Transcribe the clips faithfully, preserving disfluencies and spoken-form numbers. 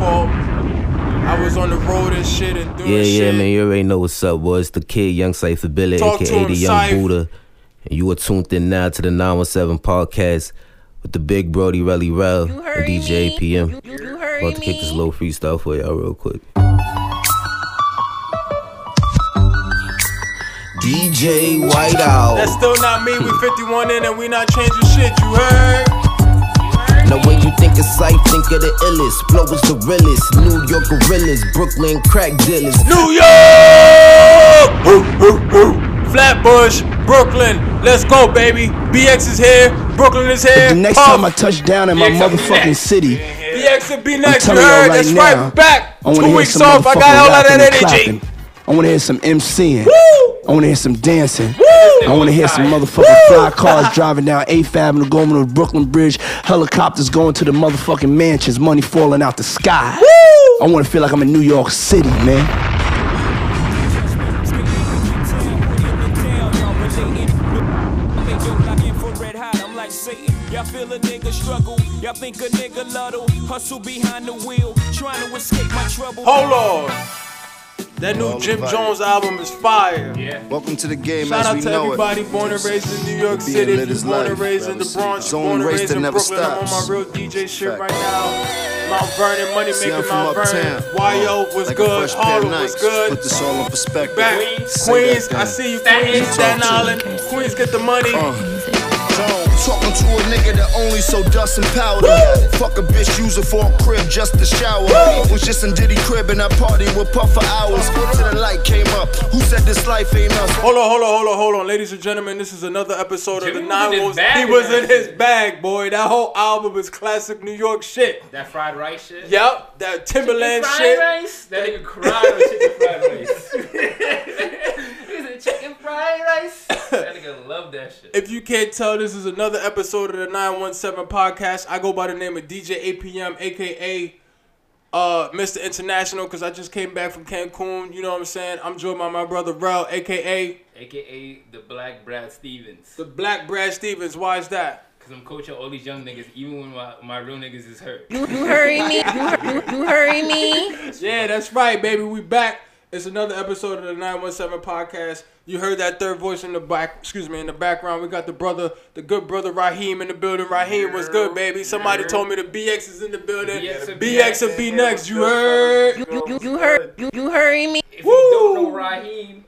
fault. I was on the road and shit and doing yeah, shit. Yeah, yeah, man, you already know what's up, boy. It's the kid, Young Cypherbilly, a k a. The Young Cypher. Buddha. And you are tuned in now to the nine one seven Podcast with the big Brody, Relly Rel, and D J me. P M. You, you heard About to me. Kick this little freestyle for y'all real quick. D J Whiteout. That's still not me, we fifty-one in and we not changing shit, you heard? Now when you think of Sight, think of the illest. Blow is the realest. New York gorillas, Brooklyn crack dealers. New York! Woo, woo, woo. Flatbush, Brooklyn, let's go, baby. B X is here, Brooklyn is here. But the next oh. time I touch down in my B X motherfucking city, B X will be next, you heard? Right That's now, right back. Two weeks off, I got all of that energy. Clapping. I wanna hear some MCing. Woo! I wanna hear some dancing. Woo! I wanna hear some motherfucking fly cars driving down eighth Avenue, going to the Brooklyn Bridge, helicopters going to the motherfucking mansions, money falling out the sky. Woo! I wanna feel like I'm in New York City, man. Y'all feel a nigga struggle. Y'all think a nigga luddle. Hustle behind the wheel, trying to escape my trouble. Hold on. That new Hello, Jim Jones album is fire. Yeah. Welcome to the game. Shout as we know Shout out to everybody it. born and raised in New York City. Born and raised in the Bronx. Born and raised in Brooklyn. Stops. I'm on my real D J shit right now. Mount Vernon, money making Mount Vernon. Y O was like good. Harlem was good. Put this all in perspective. Back. Queens, Queens I see you. Queens, Staten Island. Queens, get the money. Uh. Talking to a nigga that only sold dust and powder. Woo! Fuck a bitch, use her for a crib just to shower. Woo! Was just in Diddy crib and I party with Puff for hours. Till the light came up. Who said this life ain't us? Hold on, hold on, hold on, hold on, ladies and gentlemen. This is another episode Jim of the nine one seven. He was in his bag, boy. That whole album is classic New York shit. That fried rice shit. Yep, that Timberland fried shit. Rice? That nigga cried with chicken fried rice. Chicken fried rice. That nigga love that shit. If you can't tell, this is another episode of the nine one seven Podcast. I go by the name of D J A P M, a k a. Uh, Mister International, because I just came back from Cancun. You know what I'm saying? I'm joined by my brother, Rel, a k a. a k a the Black Brad Stevens. The Black Brad Stevens. Why is that? Because I'm coaching all these young niggas, even when my, my real niggas is hurt. You, you hurry me. You, you hurry me. Yeah, that's right, baby. We back. It's another episode of the nine one seven Podcast. You heard that third voice in the back. Excuse me, in the background. We got the brother, the good brother Raheem in the building. Raheem, what's good, baby? Somebody told me the B X is in the building. B X will be next. You heard? You, you, you heard? You, you hurry me. If Woo! you don't know Raheem,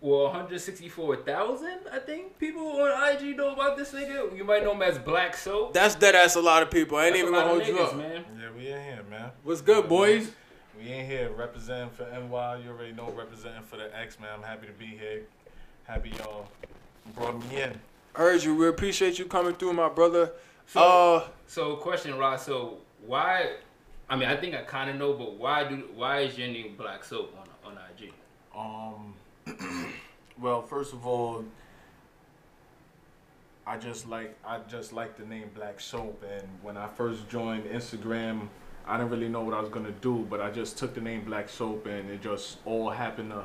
well, one hundred sixty-four thousand, I think, people on I G know about this nigga. You might know him as Black Soap. That's dead ass a lot of people. I ain't That's even gonna hold niggas, you up, man. Yeah, we in here, man. What's good, boys? We in here representing for N Y. You already know representing for the X, man. I'm happy to be here. Happy y'all brought me in. Urge you. We appreciate you coming through, my brother. So, uh, so question, Rod. So why? I mean, I think I kind of know, but why do? Why is your name Black Soap on on I G? Um. Well, first of all, I just like I just like the name Black Soap, and when I first joined Instagram, I didn't really know what I was gonna do, but I just took the name Black Soap and it just all happened to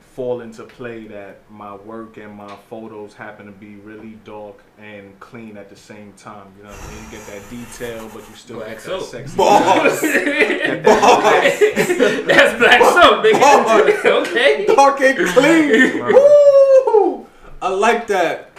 fall into play that my work and my photos happen to be really dark and clean at the same time. You know what I mean? You get that detail, but you still Black get that soap. sexy. Balls. That Balls. That's Black Soap, nigga. Okay. Dark and clean. Woo! I like that.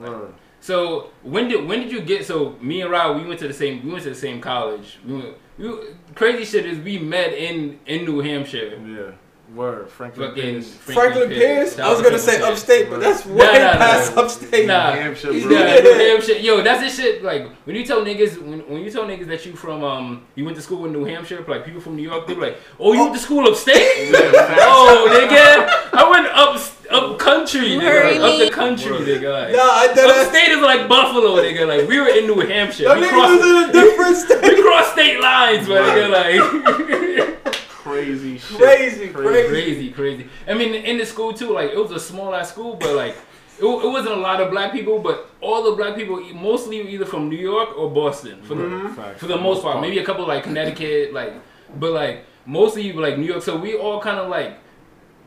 Word. So when did when did you get? So me and Rob, we went to the same we went to the same college. We went, we, crazy shit is we met in, in New Hampshire. Yeah, word. Franklin Pierce. Franklin Pierce. I was gonna say upstate, but that's way past upstate. Nah, New Hampshire, bro. Yeah, New Hampshire. Yo, that's the shit. Like when you tell niggas when, when you tell niggas that you from um you went to school in New Hampshire, like people from New York, they're like, oh, you went to school upstate? Oh, nigga, I went upstate. Up country, nigga. Like, up the country, nigga. Like, nah, I did that. Upstate is like Buffalo, nigga. Like, we were in New Hampshire. That we crossed in a different state. We crossed state lines, man. Nigga, like crazy shit. Crazy, crazy, crazy, crazy. I mean, in the school too. Like, it was a small ass school, but like, it, it wasn't a lot of black people. But all the black people, mostly were either from New York or Boston, for mm-hmm. the for the most part. Maybe a couple like Connecticut, like, but like mostly like New York. So we all kind of like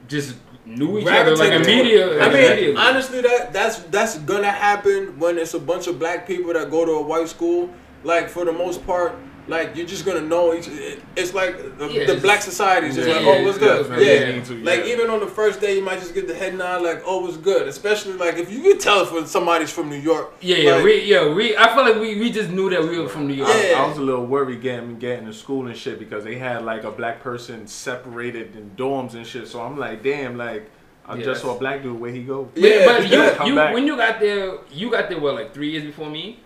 just. Knew each other like immediately. I mean, honestly, that that's that's gonna happen when it's a bunch of black people that go to a white school. Like for the most part, Like, you're just gonna know each. It's like the, yeah, the it's, black societies. It's yeah, like, oh, what's good? Yeah. yeah. Like, even on the first day, you might just get the head nod, like, oh, what's good? Especially, like, if you can tell if somebody's from New York. Yeah, yeah, like, we, yeah, we, I feel like we, we just knew that we were from New York. Yeah. I, I was a little worried getting, getting to school and shit because they had, like, a black person separated in dorms and shit. So I'm like, damn, like, I yes. just saw a black dude, where he go? Yeah, but yeah. you, you when you got there, you got there, what, like, three years before me?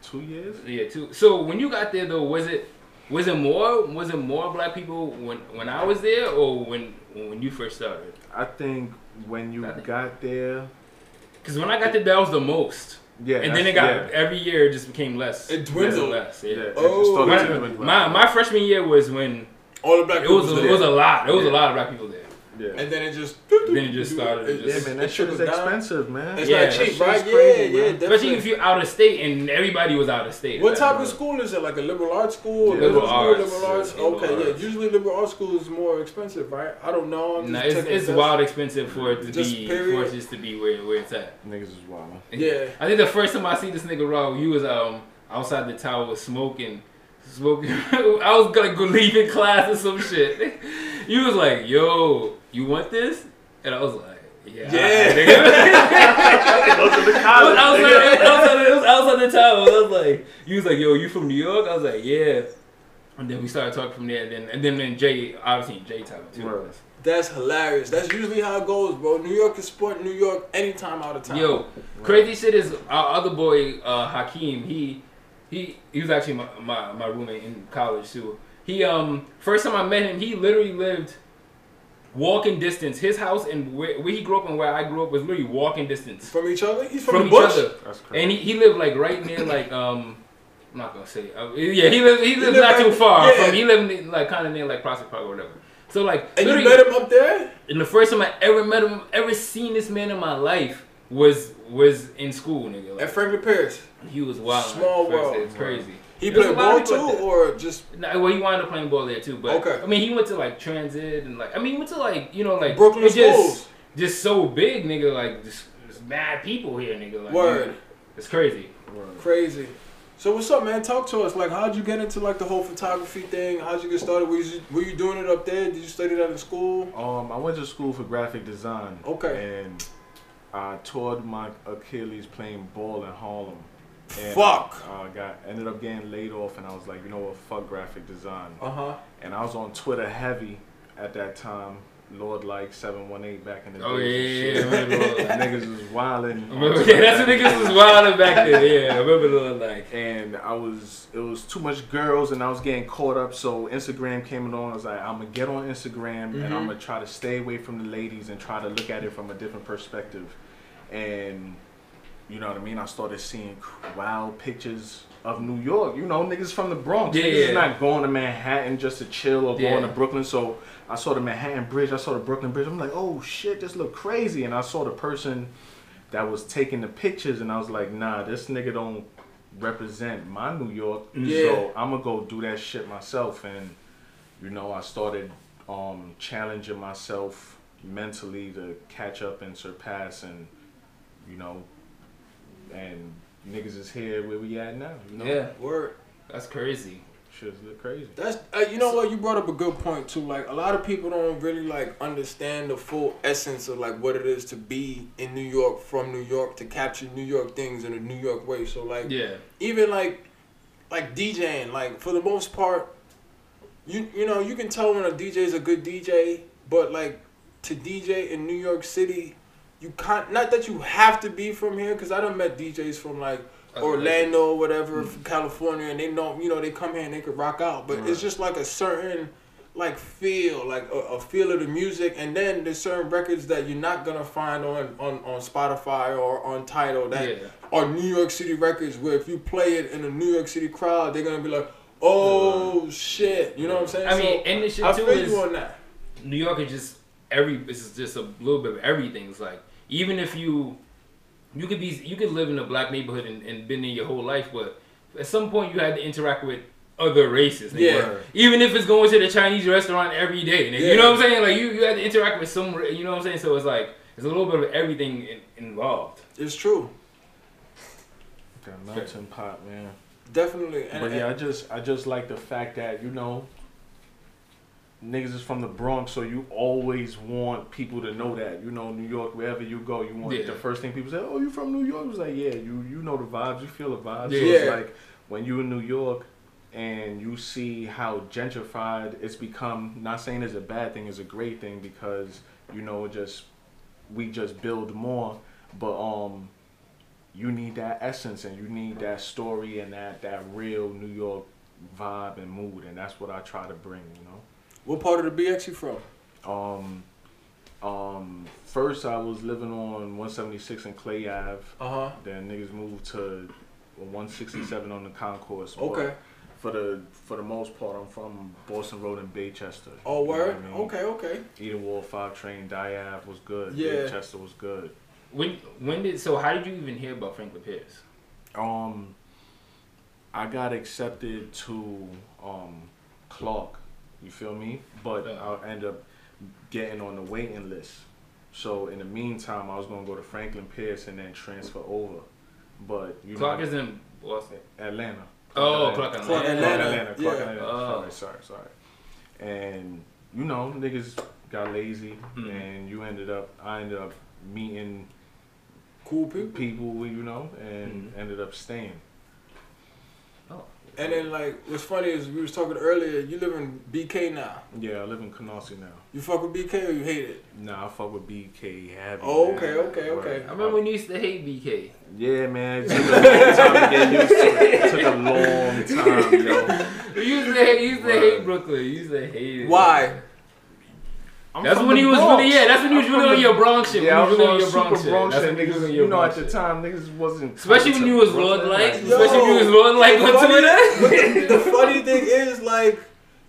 Two years? Yeah, two. So when you got there, though, was it was it more was it more black people when when I was there or when when you first started? I think when you think. got there, because when I got there, that was the most. Yeah, and then it got yeah. every year it just became less. It dwindled less. Yeah. yeah. Oh, when, my my freshman year was when all the black people. It was, was there. It was a lot. It was yeah. a lot of black people there. Yeah. And then it just then it just started. It just, yeah, man, that shit was expensive, down. man. It's yeah, not cheap, right? Yeah, crazy, yeah, definitely. Especially if you're out of state, and everybody was out of state. What type of school is it? Like a liberal arts school? Yeah, liberal, liberal arts. Liberal arts? Yeah, liberal okay, arts. yeah. Usually liberal arts school is more expensive, right? I don't know. I'm nah, just it's, it's wild expensive for it to just be period. for it just to be where where it's at. Niggas is wild. Yeah. I think the first time I see this nigga raw, he was um outside the tower smoking. Smoking. I was gonna go leave in class or some shit. He was like, "Yo, you want this?" And I was like, "Yeah." Yeah. Those are the comments, I was like, I was outside the time. I was like, "He was like, yo, you from New York?" I was like, "Yeah." And then we started talking from there. And then and then, then Jay, obviously Jay talked too. Right. That's hilarious. That's usually how it goes, bro. New York is sport. New York anytime out of town. Yo, crazy shit is our other boy uh, Hakeem. He. He he was actually my, my my roommate in college too. He um first time I met him, he literally lived walking distance. His house and where, where he grew up and where I grew up was literally walking distance from each other. He's from, from the bush. Each other. That's crazy. And he, he lived like right near like um I'm not gonna say uh, yeah he lived he lived he not lived too right, far yeah. from he lived near, like kind of near like Prospect Park or whatever. So like and you met him up there. And the first time I ever met him, ever seen this man in my life was was in school, nigga. Like, at Franklin Pierce. He was wild. Small world. It's crazy. He played ball too, or just? Nah, well, he wound up playing ball there too. But okay. I mean, he went to like transit and like I mean, he went to like you know like Brooklyn schools. Just so big, nigga. Like just, just mad people here, nigga. Like, word. Man, it's crazy. Word. Crazy. So what's up, man? Talk to us. Like, how'd you get into like the whole photography thing? How'd you get started? Were you, were you doing it up there? Did you study that in school? Um, I went to school for graphic design. Okay. And I tore my Achilles playing ball in Harlem. And fuck! I uh, got ended up getting laid off, and I was like, you know what? Fuck graphic design. Uh huh. And I was on Twitter heavy at that time. Lord like seven one eight back in the oh, day. Oh yeah, yeah, remember Lord like. Niggas was wilding. Yeah, that's what niggas was wilding back then. Yeah, I remember Lord like. And I was, it was too much girls, and I was getting caught up. So Instagram came along. I was like, I'm gonna get on Instagram, mm-hmm. and I'm gonna try to stay away from the ladies and try to look at it from a different perspective. And you know what I mean? I started seeing wild pictures of New York. You know, niggas from the Bronx. Yeah, niggas yeah. not going to Manhattan just to chill or yeah. going to Brooklyn. So I saw the Manhattan Bridge. I saw the Brooklyn Bridge. I'm like, oh, shit, this look crazy. And I saw the person that was taking the pictures, and I was like, nah, this nigga don't represent my New York. Yeah. So I'm going to go do that shit myself. And, you know, I started um, challenging myself mentally to catch up and surpass and, you know, and niggas is here where we at now. You know? Yeah, word. That's crazy. Shit's look crazy. That's uh, you know what, you brought up a good point too. Like a lot of people don't really like understand the full essence of like what it is to be in New York, from New York, to capture New York things in a New York way. So like, yeah, even like like DJing, like for the most part, you you know you can tell when a D J is a good D J, but like to D J in New York City. You can't, not that you have to be from here, because I done met D Js from like Orlando or whatever, mm-hmm. from California, and they know, you know, they come here and they could rock out. But right. it's just like a certain like feel, like a, a feel of the music. And then there's certain records that you're not going to find on, on, on Spotify or on Tidal that yeah. are New York City records, where if you play it in a New York City crowd, they're going to be like, oh, yeah. shit. You know what I'm saying? I so mean, and the shit I too is, you on that. New York is just, every, it's just a little bit of everything. It's like, even if you, you could be, you could live in a black neighborhood and, and been in your whole life, but at some point you had to interact with other races. Nigga. Yeah. Even if it's going to the Chinese restaurant every day, nigga. Yeah. You know what I'm saying? Like you, you had to interact with some, you know what I'm saying? So it's like, it's a little bit of everything in, involved. It's true. That melting pot, man. Definitely. And, but yeah, and, I just I just like the fact that, you know, niggas is from the Bronx, so you always want people to know that. You know, New York, wherever you go, you want yeah. the first thing people say, oh, you from New York? It was like, yeah, you you know the vibes, you feel the vibes. Yeah. So it's like when you in New York and you see how gentrified it's become, not saying it's a bad thing, it's a great thing, because, you know, just we just build more, but um you need that essence and you need that story and that that real New York vibe and mood, and that's what I try to bring, you know. What part of the B X you from? Um, um, first I was living on one seventy-six in Clay Ave. Uh-huh. Then niggas moved to one sixty-seven on the concourse. Okay. For the for the most part, I'm from Boston Road and Baychester. Oh, word? I mean? Okay, okay. Edenwald five train, Diab was good. Yeah. Baychester was good. When when did so how did you even hear about Franklin Pierce? Um, I got accepted to um Clark. You feel me? But I end up getting on the waiting list. So in the meantime, I was gonna go to Franklin Pierce and then transfer over. But you Clark know, is in Boston, Atlanta. Oh, Clark, Atlanta. Clark, Atlanta. Clark, Atlanta. Clark, yeah. Atlanta. Oh. Sorry, sorry, sorry. And you know, niggas got lazy, mm-hmm. and you ended up. I ended up meeting cool people, people you know, and mm-hmm. ended up staying. Oh. And then, like, what's funny is we was talking earlier, you live in B K now. Yeah, I live in Canarsie now. You fuck with B K or you hate it? Nah, I fuck with B K heavy. Oh, okay, man. okay, okay. Right. I remember when you used to hate B K. Yeah, man. It took a long time to get used to it. It took a long time, yo. You used to hate, you used to right. hate Brooklyn. You used to hate it. Why? I'm that's when he was Bronx. really, yeah, that's when he was I'm really on your Bronx shit. Yeah, when he was really on your Bronx, Bronx shit. That's niggas, you know, at the time, niggas wasn't... Especially when you was Lord-like. Especially when you was Lord-like on Twitter. The funny thing is, like,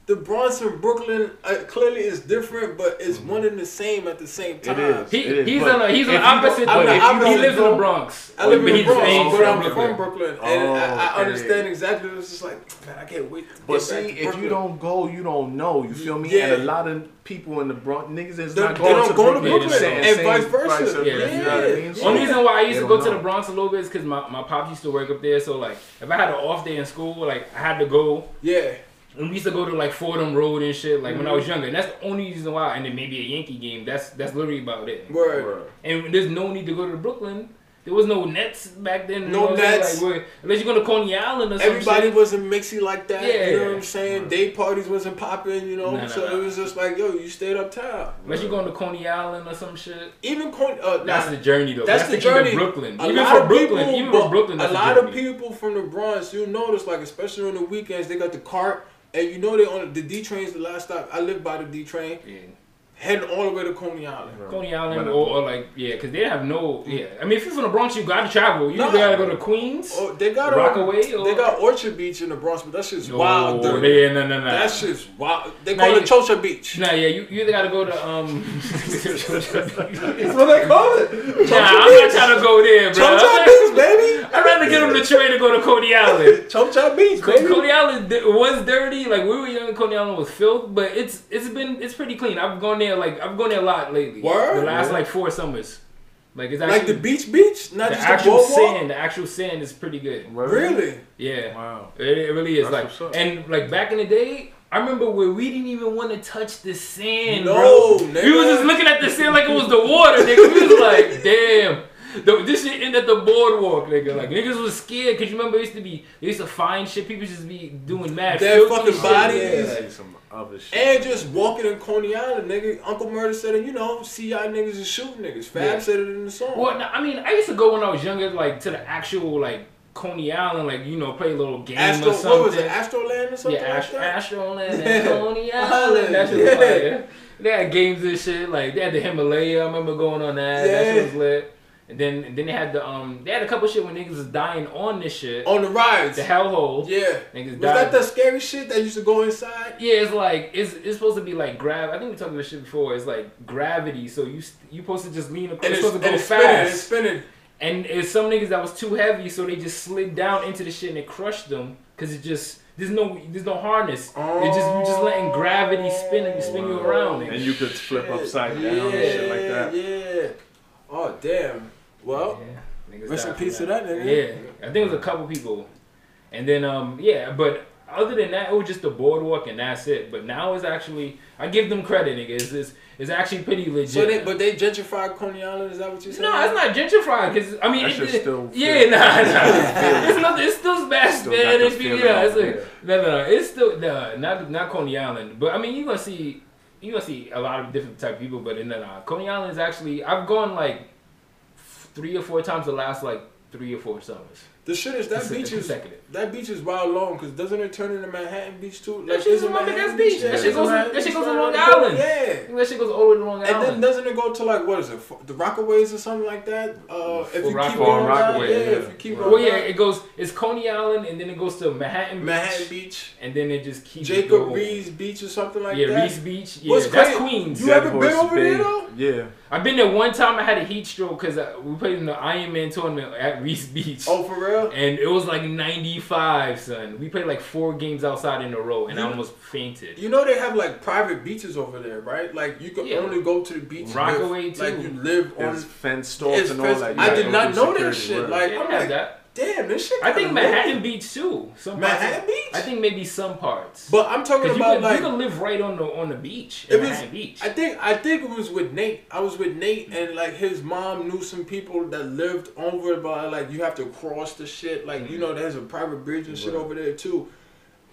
the Bronx and Brooklyn uh, clearly is different, but it's mm-hmm. one and the same at the same time. It is. He, it is. He's but on the he's on opposite. Go, the, I'm he lives in the Bronx. I live in the Bronx, but I'm from Brooklyn, and oh, I, I understand hey. exactly. It's just like, man, I can't wait. To but get see, back to if you don't go, you don't know. You feel me? Yeah. And a lot of people in the Bronx niggas is not going to Brooklyn, go to Brooklyn and, and vice versa. Yeah, yeah. You know what I mean? So only reason why I used to go to the Bronx a little bit is because my my pops used to work up there. So like, if I had an off day in school, like I had to go. Yeah. And we used to go to like Fordham Road and shit, like mm-hmm. when I was younger. And that's the only reason why. And then maybe a Yankee game. That's that's literally about it. Word. Word. And there's no need to go to Brooklyn. There was no Nets back then. No Nets. Like, unless you're going to Coney Island or something. Everybody shit. wasn't mixy like that. Yeah. You know what I'm saying? Word. Day parties wasn't popping, you know? Nah, so nah, nah. it was just like, yo, you stayed uptown. Unless you're going to Coney Island or some shit. Even Coney... Uh, that's nah, the journey, though. That's, that's the, the journey. Brooklyn. Even for Brooklyn. People, even for Brooklyn, that's a lot of people from the Bronx, you'll notice, like, especially on the weekends, they got the cart. And you know they on the D train's the last stop. I live by the D train. Yeah. Heading all the way to Coney Island. Right. Coney Island or, or like, yeah, because they have no, yeah. I mean, if you're from the Bronx, you got to travel. You no. got to go to Queens, oh, they got Rockaway. Or, they got Orchard Beach in the Bronx, but that shit's no, wild, dude. Yeah, no, no, no. That shit's wild. They nah, call you, it Chocha Beach. Nah, yeah, you, you either got to go to, um. That's what they call it. Chocha nah, I'm not trying to go there, bro. Chocha Beach, baby. I'd rather get on the train to go to Coney Island. Chocha Beach, baby. Coney Island was dirty. Like, we were young, Coney Island was filth, but it's it's been, it's pretty clean. I've gone there. Like I've gone there a lot lately. Word? The last yeah. like four summers. Like it's actually like the beach, beach, not the just actual the sand. The actual sand is pretty good. Really? Yeah. Wow. It, it really is. That's like and like back in the day, I remember where we didn't even want to touch the sand. No, bro. Nigga. We was just looking at the sand like it was the water. Nigga, we was like, damn. The, this shit ended at the boardwalk, nigga. Like niggas was scared because you remember it used to be they used to find shit. People used to be doing mad. Their fucking shit. bodies. Yeah, some other shit. And just walking in Coney Island, nigga. Uncle Murder said it. You know, see y'all niggas and shoot niggas. Fab yeah. said it in the song. Well, I mean, I used to go when I was younger, like to the actual like Coney Island, like you know, play a little game Astro, or something. What was it, Astroland or something? Yeah, like Ast- Astroland and yeah. Coney Island. That's yeah. like, yeah. They had games and shit. Like they had the Himalaya. I remember going on that. Yeah. That shit was lit. And then, and then they had the um, they had a couple shit when niggas was dying on this shit on the rides, the hellhole. Yeah, niggas was died. That the scary shit that used to go inside? Yeah, it's like it's it's supposed to be like grav. I think we talked about this shit before. It's like gravity, so you you supposed to just lean across. It's supposed to go and it's fast. Spinning, it's spinning. And it's some niggas that was too heavy, so they just slid down into the shit and it crushed them because it just. There's no, there's no harness. Oh. You're just, you're just letting gravity spin and spin wow. you around. Niggas. And you could flip shit. upside down yeah, and shit like that. Yeah. Oh damn. Well, yeah, rest in peace to that nigga. Yeah, I think it was a couple people. And then, um, yeah, but other than that, it was just the boardwalk and that's it. But now it's actually, I give them credit, nigga. It's, it's, it's actually pretty legit. So they, but they gentrified Coney Island, is that what you're saying? No, it's not gentrified. Cause, I mean, it, it, still yeah, nah, nah. it's, not, it's still smashed, man. It's, yeah, it's like, no, no, no. It's still, nah, not, not Coney Island. But, I mean, you're going to see, you're going to see a lot of different type of people. But in that, uh, Coney Island is actually, I've gone like three or four times the last, like, three or four summers. The shit is that it's beach is that beach is wild long because doesn't it turn into Manhattan Beach too? Like, that shit is a big beach. Yeah. That shit goes that shit goes to Long Island. Yeah, that shit goes all the way to Long Island. And then doesn't it go to like what is it, the Rockaways or something like that? Uh, if well, you Rock keep going down, yeah, yeah. If you keep well, going well, yeah, it goes. It's Coney Island and then it goes to Manhattan Beach. Manhattan Beach. And then it just keeps Jacob Riis Beach or something like yeah, that. Yeah, Riis Beach. Yeah, What's that's crazy? Queens. You that ever been over there though? Yeah, I've been there one time. I had a heat stroke because we played in the Ironman tournament at Riis Beach. Oh, for real? And it was like ninety-five, son. We played like four games outside in a row, and you, I almost fainted. You know they have like private beaches over there, right? Like you can yeah. only go to the beach. Rockaway too. Like you live on it's fenced off and all fenced, that. You I did not know that shit. Work. Like, I'm like that. Damn, this shit. I think Manhattan low. Beach too. Some Manhattan parts, Beach. I think maybe some parts. But I'm talking about can, like you can live right on the on the beach. It was, Manhattan Beach. I think I think it was with Nate. I was with Nate and like his mom knew some people that lived over by like you have to cross the shit. Like mm-hmm. you know, there's a private bridge and shit right. over there too.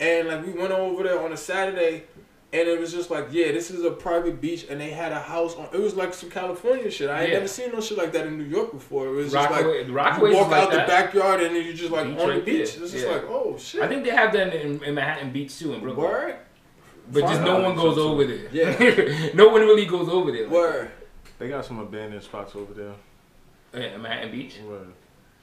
And like we went over there on a Saturday. And it was just like, yeah, this is a private beach, and they had a house on. It was like some California shit. I ain't yeah. never seen no shit like that in New York before. It was just Rockaway, like Rockaways you walk out like the that. backyard, and then you just like beach on the beach. Right it's just yeah. like, oh shit. I think they have that in, in Manhattan Beach too in Brooklyn. Word? But Fine. just no one goes over there. Yeah, no one really goes over there. Like Word. They got some abandoned spots over there. Yeah, Manhattan Beach. Word.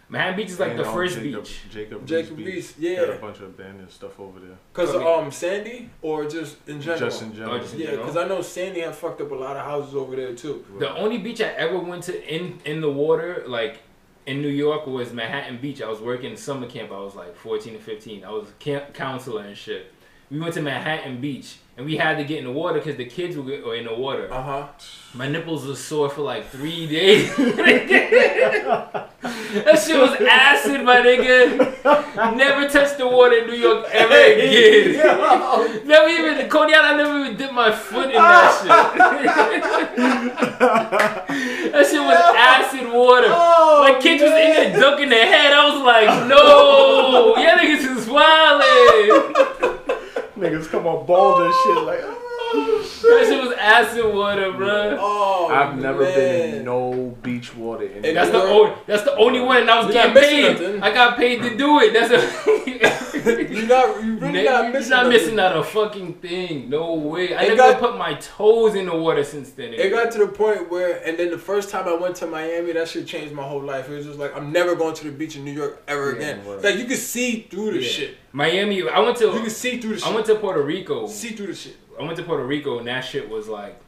Manhattan Beach is like and the first Jacob, beach. Jacob, Jacob Riis, yeah. Got a bunch of abandoned stuff over there. Cause okay. um Sandy or just in general. Just in general. Oh, just in yeah, general? Cause I know Sandy had fucked up a lot of houses over there too. Right. The only beach I ever went to in in the water, like in New York, was Manhattan Beach. I was working in summer camp. I was like fourteen and fifteen. I was a camp counselor and shit. We went to Manhattan Beach and we had to get in the water because the kids were in the water. Uh huh. My nipples were sore for like three days. That shit was acid, my nigga. Never touched the water in New York ever again. Yo. Never even Coney Island. I never even dipped my foot in that shit. That shit was acid water. Oh, my kids man. was in there dunking their head. I was like, no, yeah, niggas is wildin'. Niggas come on bald and shit like oh, shit. That shit was acid water, bro. Oh, I've never man. been in no beach water. In and that's the only, that's the only one. And I was getting paid. I got paid to do it. That's a you not you really not missing. You're not missing out a fucking thing. No way. I it never got, put my toes in the water since then. It got to the point where, and then the first time I went to Miami, that shit changed my whole life. It was just like I'm never going to the beach in New York ever yeah, again. Word. Like you could see through the yeah. shit. Miami, I went to. You can see through the shit. I went to Puerto Rico. See through the shit. I went to Puerto Rico and that shit was like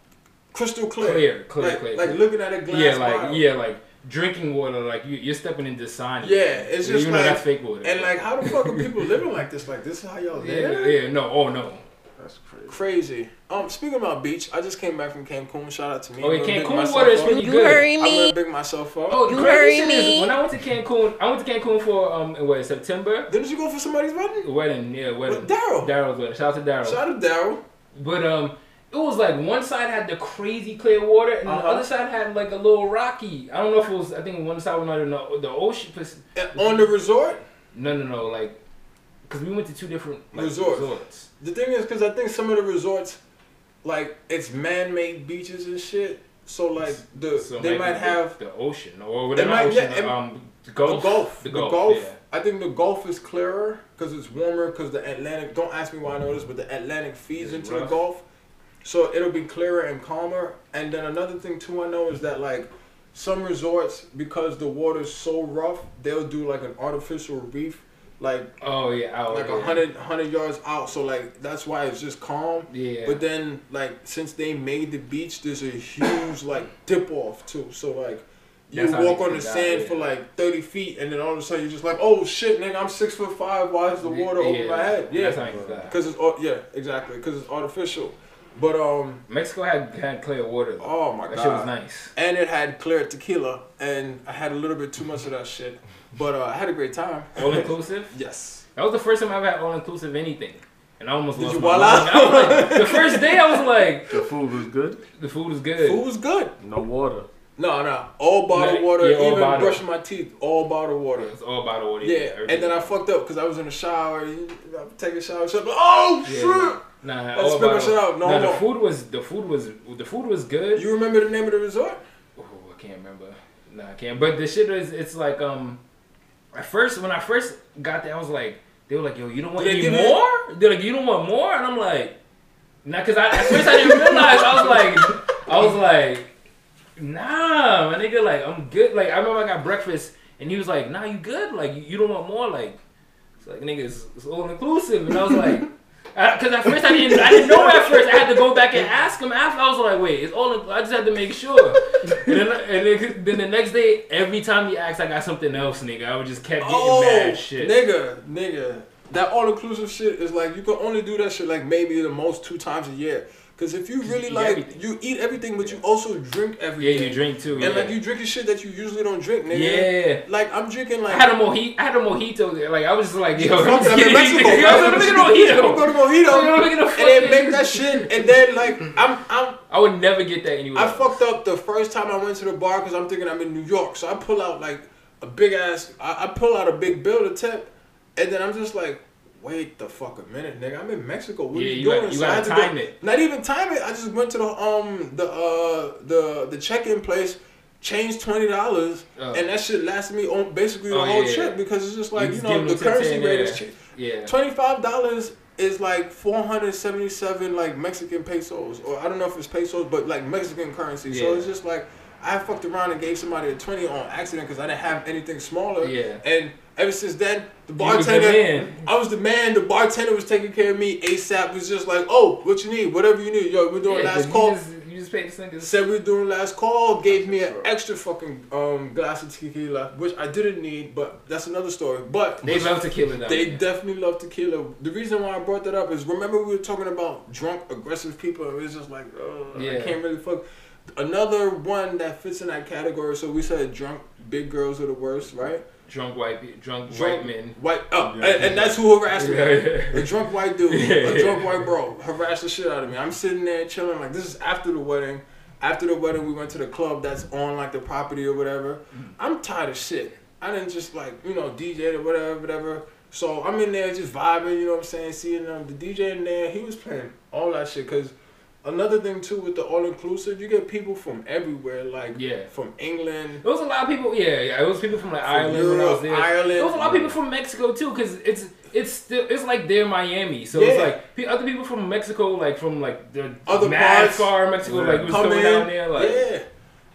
crystal clear, clear, clear, like, clear. Like clear. Looking at a glass. Yeah, like bottle. yeah, like drinking water. Like you, you're stepping in Designer. Yeah, it's just you know like, that's fake water. And like, how the fuck are people living like this? Like this is how y'all live? Yeah, yeah, no, oh no, that's crazy. Crazy. Um, speaking about beach, I just came back from Cancun. Shout out to me. Oh, yeah, Cancun water is really good. You hurry me. I'm gonna big myself up. Oh, you hurry me. When I went to Cancun, I went to Cancun for um, what September? Didn't you go for somebody's wedding? Wedding, yeah, wedding. With Daryl. Daryl's wedding. Shout out to Daryl. Shout out to Daryl. But um, it was like one side had the crazy clear water, and uh-huh. the other side had like a little rocky. I don't know if it was. I think one side was not in the, the ocean. And on the resort? No, no, no. Like, cause we went to two different like, resorts. resorts. The thing is, cause I think some of the resorts. Like it's man-made beaches and shit, so like the so they might have the ocean or whatever. Might, ocean, yeah, um, the Gulf, the Gulf. The Gulf. The Gulf yeah. I think the Gulf is clearer because it's warmer because the Atlantic. Don't ask me why I know this, but the Atlantic feeds it's into rough. the Gulf, so it'll be clearer and calmer. And then another thing too, I know is that like some resorts because the water's so rough, they'll do like an artificial reef. Like oh yeah, out, like a yeah. hundred hundred yards out. So like that's why it's just calm. Yeah. But then like since they made the beach, there's a huge like dip off too. So like you that's walk on the sand out, for yeah. like thirty feet, and then all of a sudden you're just like, oh shit, nigga, I'm six foot five. Why is the water yeah. over my head? Yeah. Because it's yeah exactly because it's artificial. But um, Mexico had had clear water. Though. Oh my god, that shit was nice. And it had clear tequila, and I had a little bit too much of that shit. But uh, I had a great time. All inclusive? Yes. That was the first time I've had all inclusive anything, and I almost Did lost you my mind. I was like, the first day I was like, the food was good. The food was good. Food was good. No water. No, no, all bottled no, water. Yeah, all even bottled. Brushing my teeth, all bottled water. It's all bottled water. Yeah, everything. And then I fucked up because I was in the shower. I take a shower, shut up. Oh yeah. shit! Nah, I spit my shit out. No, nah, no. The food was the food was the food was good. You remember the name of the resort? Oh, I can't remember. Nah, I can't. But the shit is, it's like um, at first when I first got there, I was like, they were like, yo, you don't want any more? It? They're like, you don't want more? And I'm like, nah, because I at first I didn't realize. I was like, I was like. Nah, my nigga, like, I'm good. Like, I remember I got breakfast, and he was like, nah, you good? Like, you, you don't want more? Like, it's like, nigga, it's, it's all-inclusive. And I was like, because at first I didn't I didn't know at first. I had to go back and ask him after. I was like, wait, it's all I just had to make sure. And then, and then, then the next day, every time he asked, I got something else, nigga. I would just kept getting oh, mad shit. nigga, nigga. That all-inclusive shit is like, you can only do that shit, like, maybe the most two times a year. Cause if you really you like, everything. you eat everything, but yeah. you also drink everything. Yeah, you drink too. And yeah. like you drinking shit that you usually don't drink, nigga. Yeah. Like I'm drinking like I had a mojito. I had a mojito. There. Like I was just like, yo, I'm in Mexico. I'm gonna get a mojito. I'm gonna get a mojito. And then make that shit. And then like I'm, I'm. I would never get that anywhere. I fucked up the first time I went to the bar because I'm thinking I'm in New York, so I pull out like a big ass. I, I pull out a big bill to tip, and then I'm just like. Wait the fuck a minute, nigga. I'm in Mexico. What yeah, are you, you doing? Got, you so gotta I had to time go, it. Not even time it. I just went to the um the uh the the check-in place, changed twenty dollars, oh. and that shit lasted me on basically the oh, whole yeah, trip yeah. because it's just like you, you know the currency rate is cheap. Yeah, twenty five dollars is like four hundred seventy seven like Mexican pesos or I don't know if it's pesos but like Mexican currency. Yeah. So it's just like I fucked around and gave somebody a twenty on accident because I didn't have anything smaller. Yeah, and. Ever since then, the bartender, I was the man. The bartender was taking care of me. ASAP was just like, oh, what you need? Whatever you need. Yo, we're doing yeah, last call. You just, you just paid the niggas. Said we're doing last call. Gave me an extra fucking um, glass of tequila, which I didn't need, but that's another story. But They love tequila now. They yeah. definitely love tequila. The reason why I brought that up is, remember we were talking about drunk, aggressive people, and it was just like, oh, yeah. I can't really fuck. Another one that fits in that category, so we said drunk big girls are the worst, right? Drunk white, drunk, drunk white men. White, oh, yeah. and, and that's who harassed me. A drunk white dude, a drunk white bro, harassed the shit out of me. I'm sitting there chilling, like this is after the wedding. After the wedding, we went to the club that's on like the property or whatever. I'm tired of shit. I didn't just like you know D J or whatever, whatever. So I'm in there just vibing, you know what I'm saying? Seeing um, the D J in there, he was playing all that shit because. Another thing too with the all inclusive, you get people from everywhere, like yeah. from England. There was a lot of people, yeah, yeah. It was people from like from Ireland, Europe, when I was there. Ireland. There was a lot of people from Mexico too, cause it's it's still it's like they're Miami, so yeah. it's like other people from Mexico, like from like the other mad parts, far Mexico, yeah. like was coming down there, like yeah.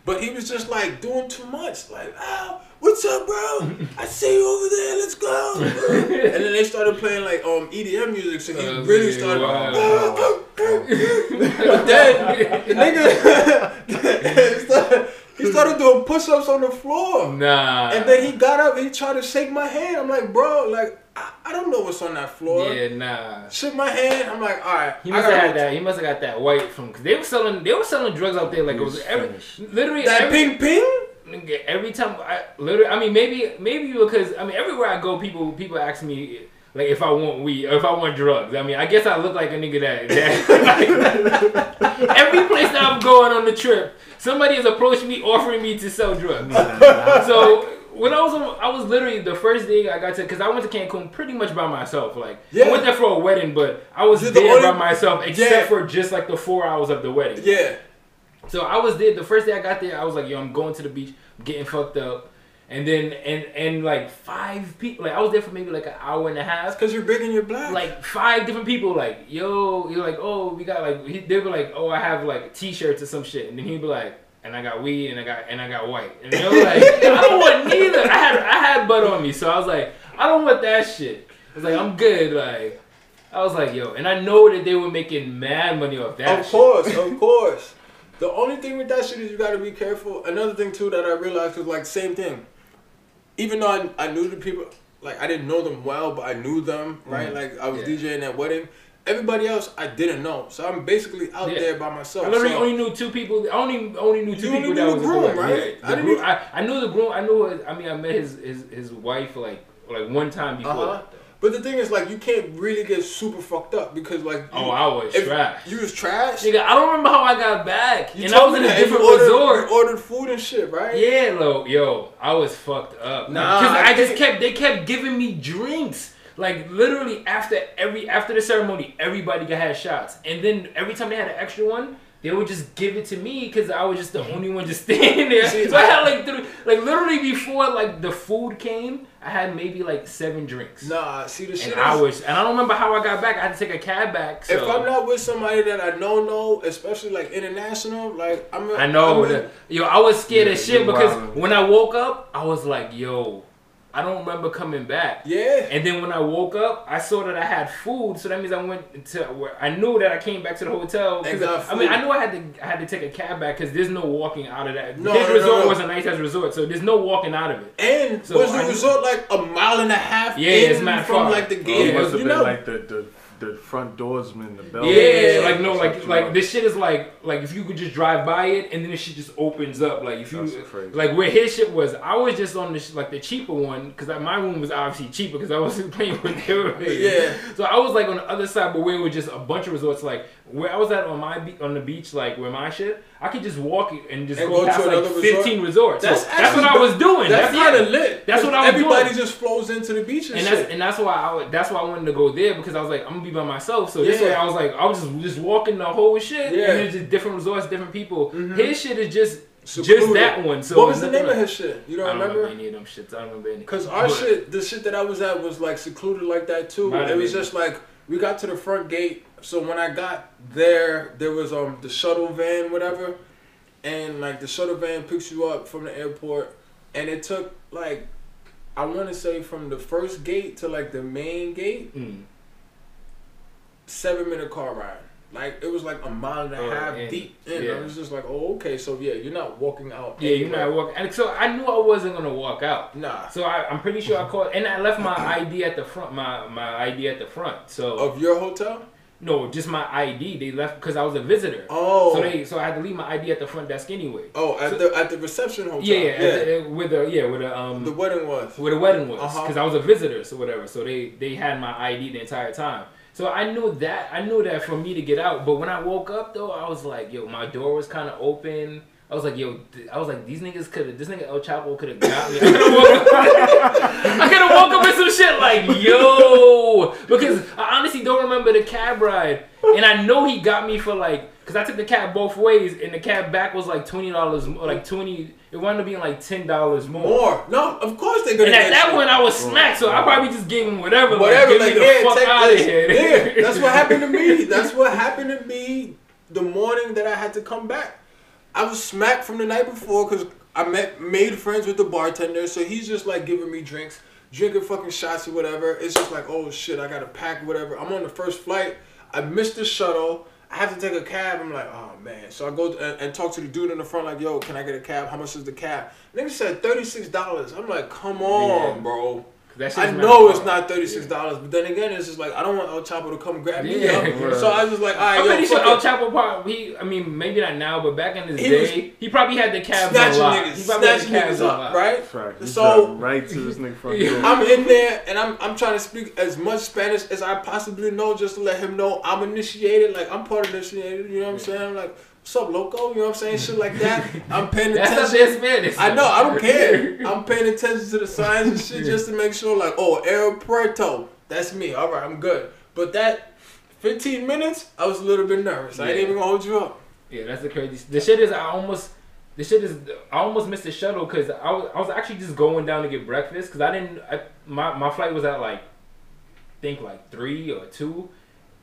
But he was just like doing too much, like oh, what's up, bro? I see you over there. Let's go. And then they started playing like um E D M music, so he uh, really yeah, started. Wow. Oh, but then the nigga he, started, he started doing push-ups on the floor. Nah. And then he got up and he tried to shake my hand. I'm like, bro, like I, I don't know what's on that floor. Yeah, nah. Shook my hand. I'm like, all right. He must have had that. He must have got that white from because they were selling. They were selling drugs out there. Like it was every literally that every, ping ping. Every time I literally, I mean, maybe maybe because I mean, everywhere I go, people people ask me. Like, if I want weed, or if I want drugs. I mean, I guess I look like a nigga that... that like, every place that I'm going on the trip, somebody has approached me offering me to sell drugs. So, when I was... on, I was literally the first day I got to... Because I went to Cancun pretty much by myself. Like, yeah. I went there for a wedding, but I was there the only, by myself, except yeah. for just, like, the four hours of the wedding. Yeah. So, I was there. The first day I got there, I was like, yo, I'm going to the beach, getting fucked up. And then, and, and like five people, like I was there for maybe like an hour and a half. Because you're big and you're black. Like five different people, like, yo, you're like, oh, we got like, he, they were like, oh, I have like t-shirts or some shit. And then he'd be like, and I got weed and I got, and I got white. And they were like, I don't want neither. I had, I had butt on me. So I was like, I don't want that shit. I was like, I'm good. Like, I was like, yo. And I know that they were making mad money off that shit. Of course, of course. The only thing with that shit is you got to be careful. Another thing too that I realized was like, same thing. Even though I, I knew the people, like, I didn't know them well, but I knew them, right? Mm-hmm. Like, I was yeah. DJing at wedding. Everybody else, I didn't know. So, I'm basically out yeah. there by myself. I literally so only knew two people. I only, only knew two you people knew that the was groom, the right? Yeah. The I, didn't groom, even... I, I knew the groom. I knew, I mean, I met his, his, his wife, like, like one time before. Uh-huh. But the thing is, like, you can't really get super fucked up because, like, you, oh, I was trash. You was trash, nigga. I don't remember how I got back, you and I was in a different ordered, resort. You ordered food and shit, right? Yeah, lo, yo, I was fucked up. Nah, because I, I just kept. They kept giving me drinks. Like, literally after every after the ceremony, everybody had shots, and then every time they had an extra one, they would just give it to me because I was just the only one just standing there. So I had like three, like literally before like the food came, I had maybe like seven drinks. Nah, see the shit. And I was, and I don't remember how I got back. I had to take a cab back. So. If I'm not with somebody that I don't know, especially like international, like I'm. A, I know. I'm a, the, yo, I was scared yeah, as shit because wild. When I woke up, I was like, yo. I don't remember coming back. Yeah. And then when I woke up, I saw that I had food, so that means I went to where I knew that I came back to the hotel. I, I mean, I knew I had to I had to take a cab back because there's no walking out of that. No, this no, resort no. was a nice ass resort, so there's no walking out of it. And so was the I, resort like a mile and a half? Yeah, in it's not from far. Like the gate. Oh, it must have been know? Like the. the The front doorsman, the bell. Yeah, like no, like like this shit is like like if you could just drive by it and then this shit just opens up. Like if you like where his shit was, I was just on this like the cheaper one because my room was obviously cheaper because I wasn't paying with everything. Yeah. So I was like on the other side, but where it was just a bunch of resorts. Like where I was at on my be- on the beach, like where my shit, I could just walk and just and go, go past like fifteen resort? resorts. That's, so that's what I was doing. That's, that's kind of lit. That's what I was everybody doing. Everybody just flows into the beach and, and shit. That's, and that's why I that's why I wanted to go there because I was like I'm gonna be by myself, so yeah. This way I was like, I was just, just walking the whole shit, yeah. And there's just different resorts, different people. Mm-hmm. His shit is just Secluded. Just that one. So what was the name like, of his shit? You don't, I don't remember? remember any of them shits. I don't remember any. Cause our but, shit, the shit that I was at was like secluded like that too. It was just like we got to the front gate. So when I got there, there was um the shuttle van, whatever, and like the shuttle van picks you up from the airport, and it took like I want to say from the first gate to like the main gate. Mm. Seven minute car ride, like it was like a mile and a oh, half and, deep in. Yeah. I was just like, oh, okay, so yeah, you're not walking out. Yeah, anywhere. You're not walking. And so I knew I wasn't gonna walk out. Nah. So I, I'm pretty sure I called, and I left my I D at the front. My my I D at the front. So of your hotel. No, just my I D. They left because I was a visitor. Oh, so they so I had to leave my I D at the front desk anyway. Oh, at so, the at the reception hotel. Yeah, yeah, yeah. The, with the yeah with the um the wedding was where the wedding was because uh-huh. I was a visitor, so whatever. So they they had my I D the entire time. So I knew that I knew that for me to get out. But when I woke up though, I was like, yo, my door was kind of open. I was like, yo, th- I was like, these niggas could have, this nigga El Chapo could have got me. I could have woke, woke up with some shit like, yo, because I honestly don't remember the cab ride, and I know he got me for like, because I took the cab both ways, and the cab back was like twenty dollars, like twenty. It wound up being like ten dollars more. More? No, of course they're gonna. And at that one, I was smacked, so I probably just gave him whatever. Whatever, like, like the yeah, fuck out of here. Yeah, that's what happened to me. That's what happened to me the morning that I had to come back. I was smacked from the night before because I met made friends with the bartender, so he's just like giving me drinks, drinking fucking shots or whatever. It's just like, oh shit, I gotta pack whatever. I'm on the first flight. I missed the shuttle. I have to take a cab. I'm like, oh man. So I go and, and talk to the dude in the front, like, yo, can I get a cab? How much is the cab? Nigga said thirty-six dollars. I'm like, come on, yeah. bro. I know it's not thirty-six dollars, yeah. But then again, it's just like, I don't want El Chapo to come grab me yeah. up. Right. So I was just like, all right, I'm yo, pretty sure El Chapo probably, I mean, maybe not now, but back in his he day, was, he probably had the cabs a lot. Niggas, he probably had the cabs up, right? right. So right to this nigga front door. I'm in there, and I'm I'm trying to speak as much Spanish as I possibly know, just to let him know I'm initiated, like I'm part initiated, you know what I'm saying? I'm like, what's up, loco? You know what I'm saying? Shit like that. I'm paying attention. That's not Spanish. I know. I don't care. I'm paying attention to the signs and shit just to make sure, like, oh, aeropuerto. That's me. All right, I'm good. But that fifteen minutes, I was a little bit nervous. Yeah. I ain't even gonna hold you up. Yeah, that's the crazy. The shit is, I almost, the shit is, I almost missed the shuttle because I was, I was actually just going down to get breakfast because I didn't. I, my my flight was at like, I think like three or two.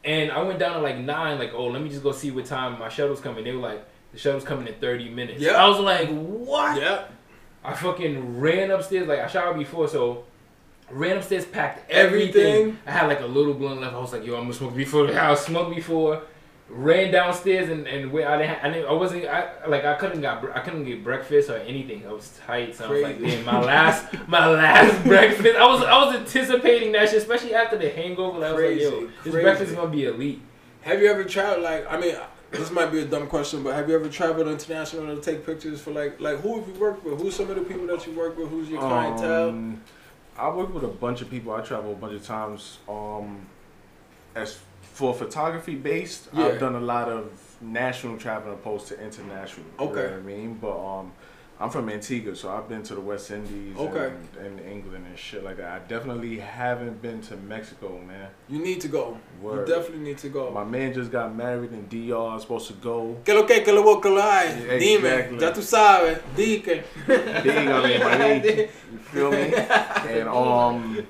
And I went down to like nine, like, oh, let me just go see what time my shuttle's coming. They were like, the shuttle's coming in thirty minutes. Yep. I was like, what? Yep. I fucking ran upstairs, like I showered before, so ran upstairs, packed everything. everything. I had like a little blunt left. I was like, yo, I'm gonna smoke before. I smoked before. Ran downstairs and and where I didn't, I didn't, I wasn't, I like I couldn't got, I couldn't get breakfast or anything. I was tight, so Crazy. I was like, damn, my last, my last breakfast. I was, I was anticipating that shit, especially after the hangover. Like, I was Crazy. like, yo, this Crazy. breakfast is gonna be elite. Have you ever traveled? Like, I mean, this might be a dumb question, but have you ever traveled international to take pictures for like, like who have you worked with? Who's some of the people that you work with? Who's your clientele? Um, I work with a bunch of people. I travel a bunch of times. Um, as for photography based, yeah. I've done a lot of national travel opposed to international. Okay. You know what I mean? But um, I'm from Antigua, so I've been to the West Indies okay. and, and England and shit like that. I definitely haven't been to Mexico, man. You need to go. Word. You definitely need to go. My man just got married in D R. I'm supposed to go. Que lo que, que lo voy a colar. Dime, ya tú sabes. Dique. Dígame, maní. You feel me? And um,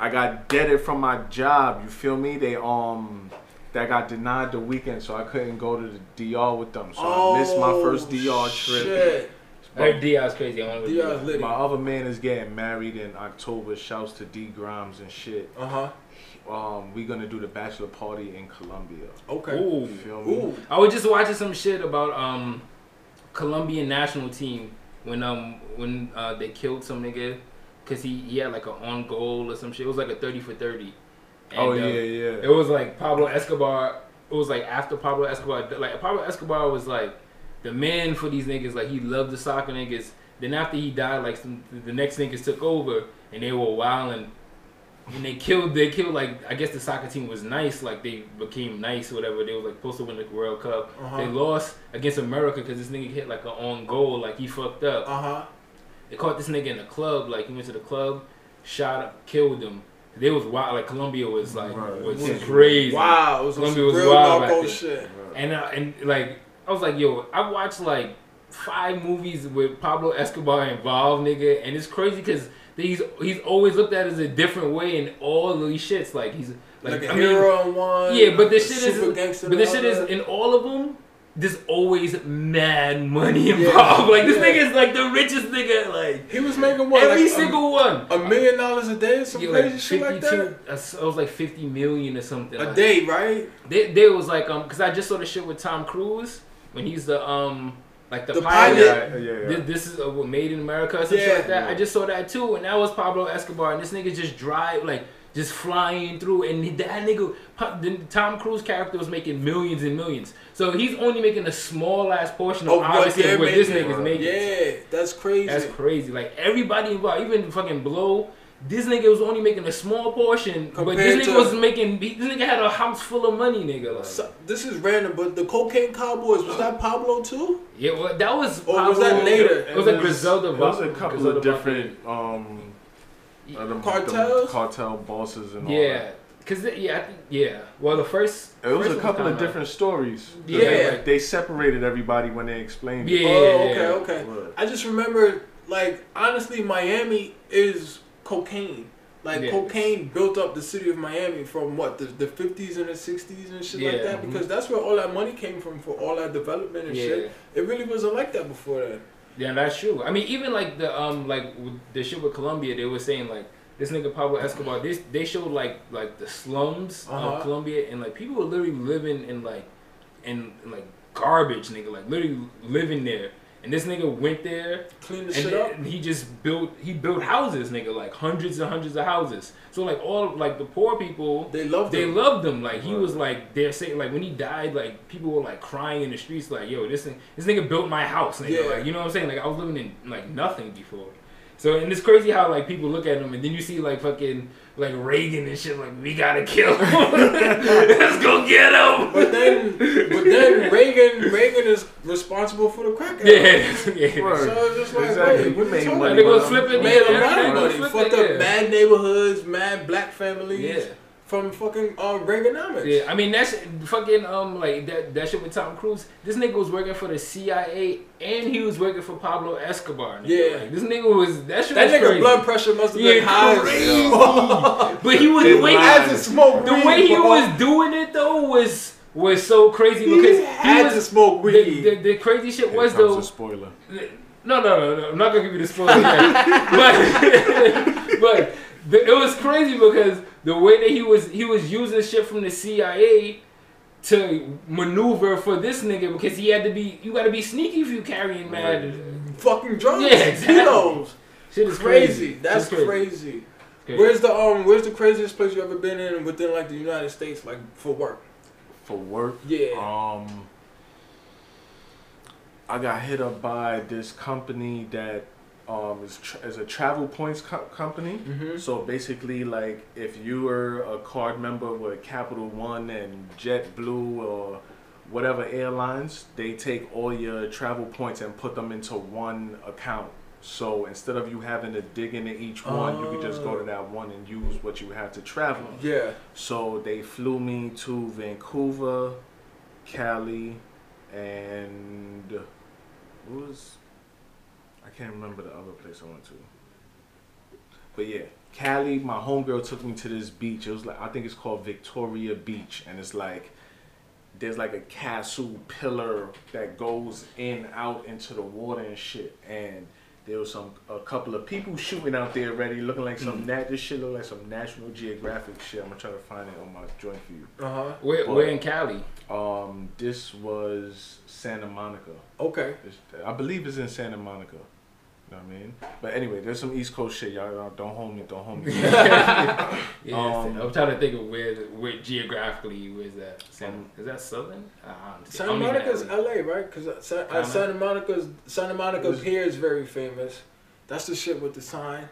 I got deaded from my job. You feel me? They um. That got denied the weekend, so I couldn't go to the D R with them. So oh, I missed my first D R trip. Shit. But D R's crazy. I want to D R's lit. My other man is getting married in October. Shouts to D Grimes and shit. Uh huh. Um, we're gonna do the bachelor party in Colombia. Okay. Ooh. Feel me? Ooh. I was just watching some shit about um, Colombian national team when um when uh they killed some nigga because he he had like an on goal or some shit. It was like a thirty for thirty. And, oh, yeah, uh, yeah. It was like Pablo Escobar. It was like after Pablo Escobar. Like, Pablo Escobar was like the man for these niggas. Like, he loved the soccer niggas. Then after he died, like, some, the next niggas took over and they were wilding. And they killed, they killed, like, I guess the soccer team was nice. Like, they became nice or whatever. They were, like, supposed to win the World Cup. Uh-huh. They lost against America because this nigga hit, like, an on goal. Like, he fucked up. Uh-huh. They caught this nigga in the club. Like, he went to the club, shot up, killed him. They was wild. Like, Colombia was, like, right. was yeah. crazy. Wow. It was Colombia was wild right shit. Right. And, uh, and, like, I was like, yo, I watched, like, five movies with Pablo Escobar involved, nigga. And it's crazy because he's, he's always looked at as a different way in all of these shits. Like, he's, like, like a I hero mean, one. Yeah, but this shit is, but this shit is, in all of them, there's always mad money involved. Yeah. Like, this yeah. nigga is like the richest nigga. Like, he was making what? Every like, single a, one. A million dollars a day or some yeah, crazy like shit like that? It was like fifty million or something. A like, day, right? They, they was like, um, because I just saw the shit with Tom Cruise when he's the, um, like the, the pilot. pilot. Yeah, yeah, yeah. This, this is uh, Made in America or something yeah. like that. Yeah. I just saw that too, and that was Pablo Escobar. And this nigga just drive, like, just flying through, and that nigga, Tom Cruise character was making millions and millions. So he's only making a small ass portion of oh, obviously yeah, what this nigga's making. Yeah, that's crazy. That's crazy. Like, everybody involved, even fucking Blow, this nigga was only making a small portion, compared but this nigga to, was making, this nigga had a house full of money, nigga. Like, so, this is random, but the Cocaine Cowboys, was that Pablo too? Yeah, well, that was Pablo. Or was that later? It, it was like Griselda. It was a couple Griselda of different, Bobby. um... Uh, the, cartels, the cartel bosses, and all yeah. that. Cause the, yeah, I think, yeah. Well, the first it was first a couple of different stories. Yeah, they, like, they separated everybody when they explained. Yeah, it. Oh, okay, okay. What? I just remember, like, honestly, Miami is cocaine. Like, yeah. cocaine built up the city of Miami from what the the fifties and the sixties and shit yeah. like that, because mm-hmm. that's where all that money came from for all that development and yeah. shit. It really wasn't like that before then. Yeah, that's true. I mean, even like the um like the shit with Colombia, they were saying like this nigga Pablo Escobar. This they showed like like the slums uh-huh. of Colombia, and like people were literally living in like in, in like garbage, nigga. Like literally living there. And this nigga went there, cleaned the shit up. And he just built he built houses, nigga. Like hundreds and hundreds of houses. So like all like the poor people, they loved they them. loved him. Like he right. was like they're saying like when he died, like people were like crying in the streets, like yo, this thing, this nigga built my house, nigga. Yeah. Like you know what I'm saying? Like I was living in like nothing before. So and it's crazy how like people look at him, and then you see like fucking like Reagan and shit, like we gotta kill him. Let's go get him. But then, but then Reagan Reagan is responsible for the crack. Yeah, yeah. Right. So it's just like exactly. wait, we made money. They go flipping, made a lot of money. Fucked up yeah. mad neighborhoods, mad black families. Yeah. From fucking uh, Reaganomics. Yeah, I mean that's fucking um like that that shit with Tom Cruise. This nigga was working for the C I A and he was working for Pablo Escobar. Nigga. Yeah, like, this nigga was that shit. That was nigga crazy. Blood pressure must have yeah, been high. Crazy. But he was the way as it smoked the weed, way he bro. was doing it though was was so crazy because he had he was, to smoke weed. The, the, the crazy shit Here was comes though. A spoiler. The, no, no, no, no, I'm not gonna give you the spoiler. but but the, it was crazy because. The way that he was he was using shit from the C I A to maneuver for this nigga because he had to be you gotta be sneaky if you carrying mad right. fucking drugs. Yeah, exactly. Kilos. Shit is crazy. crazy. That's crazy. crazy. Okay. Where's the um where's the craziest place you ever been in within like the United States, like for work? For work? Yeah. Um I got hit up by this company that um, is, tr- is a travel points co- company. Mm-hmm. So basically, like, if you were a card member with Capital One and JetBlue or whatever airlines, they take all your travel points and put them into one account. So instead of you having to dig into each one, oh. you could just go to that one and use what you have to travel. Yeah. So they flew me to Vancouver, Cali, and it was, I can't remember the other place I went to. But yeah, Cali, my homegirl took me to this beach. It was like, I think it's called Victoria Beach. And it's like, there's like a castle pillar that goes in out into the water and shit. And there was some, a couple of people shooting out there already, looking like some, mm. nat- this shit looked like some National Geographic shit. I'm gonna try to find it on my joint for you. Uh-huh. Where, but, where in Cali? Um, this was Santa Monica. Okay. It's, I believe it's in Santa Monica. You know what I mean? But anyway, there's some East Coast shit. Y'all, y'all don't hold me, don't hold me. yeah, um, I'm trying to think of where, where geographically, where's that? Santa, um, is that Southern? Uh, Santa Monica's L A, right? Because Sa- uh, Santa Monica's Santa Monica was, Pier is very famous. That's the shit with the sign.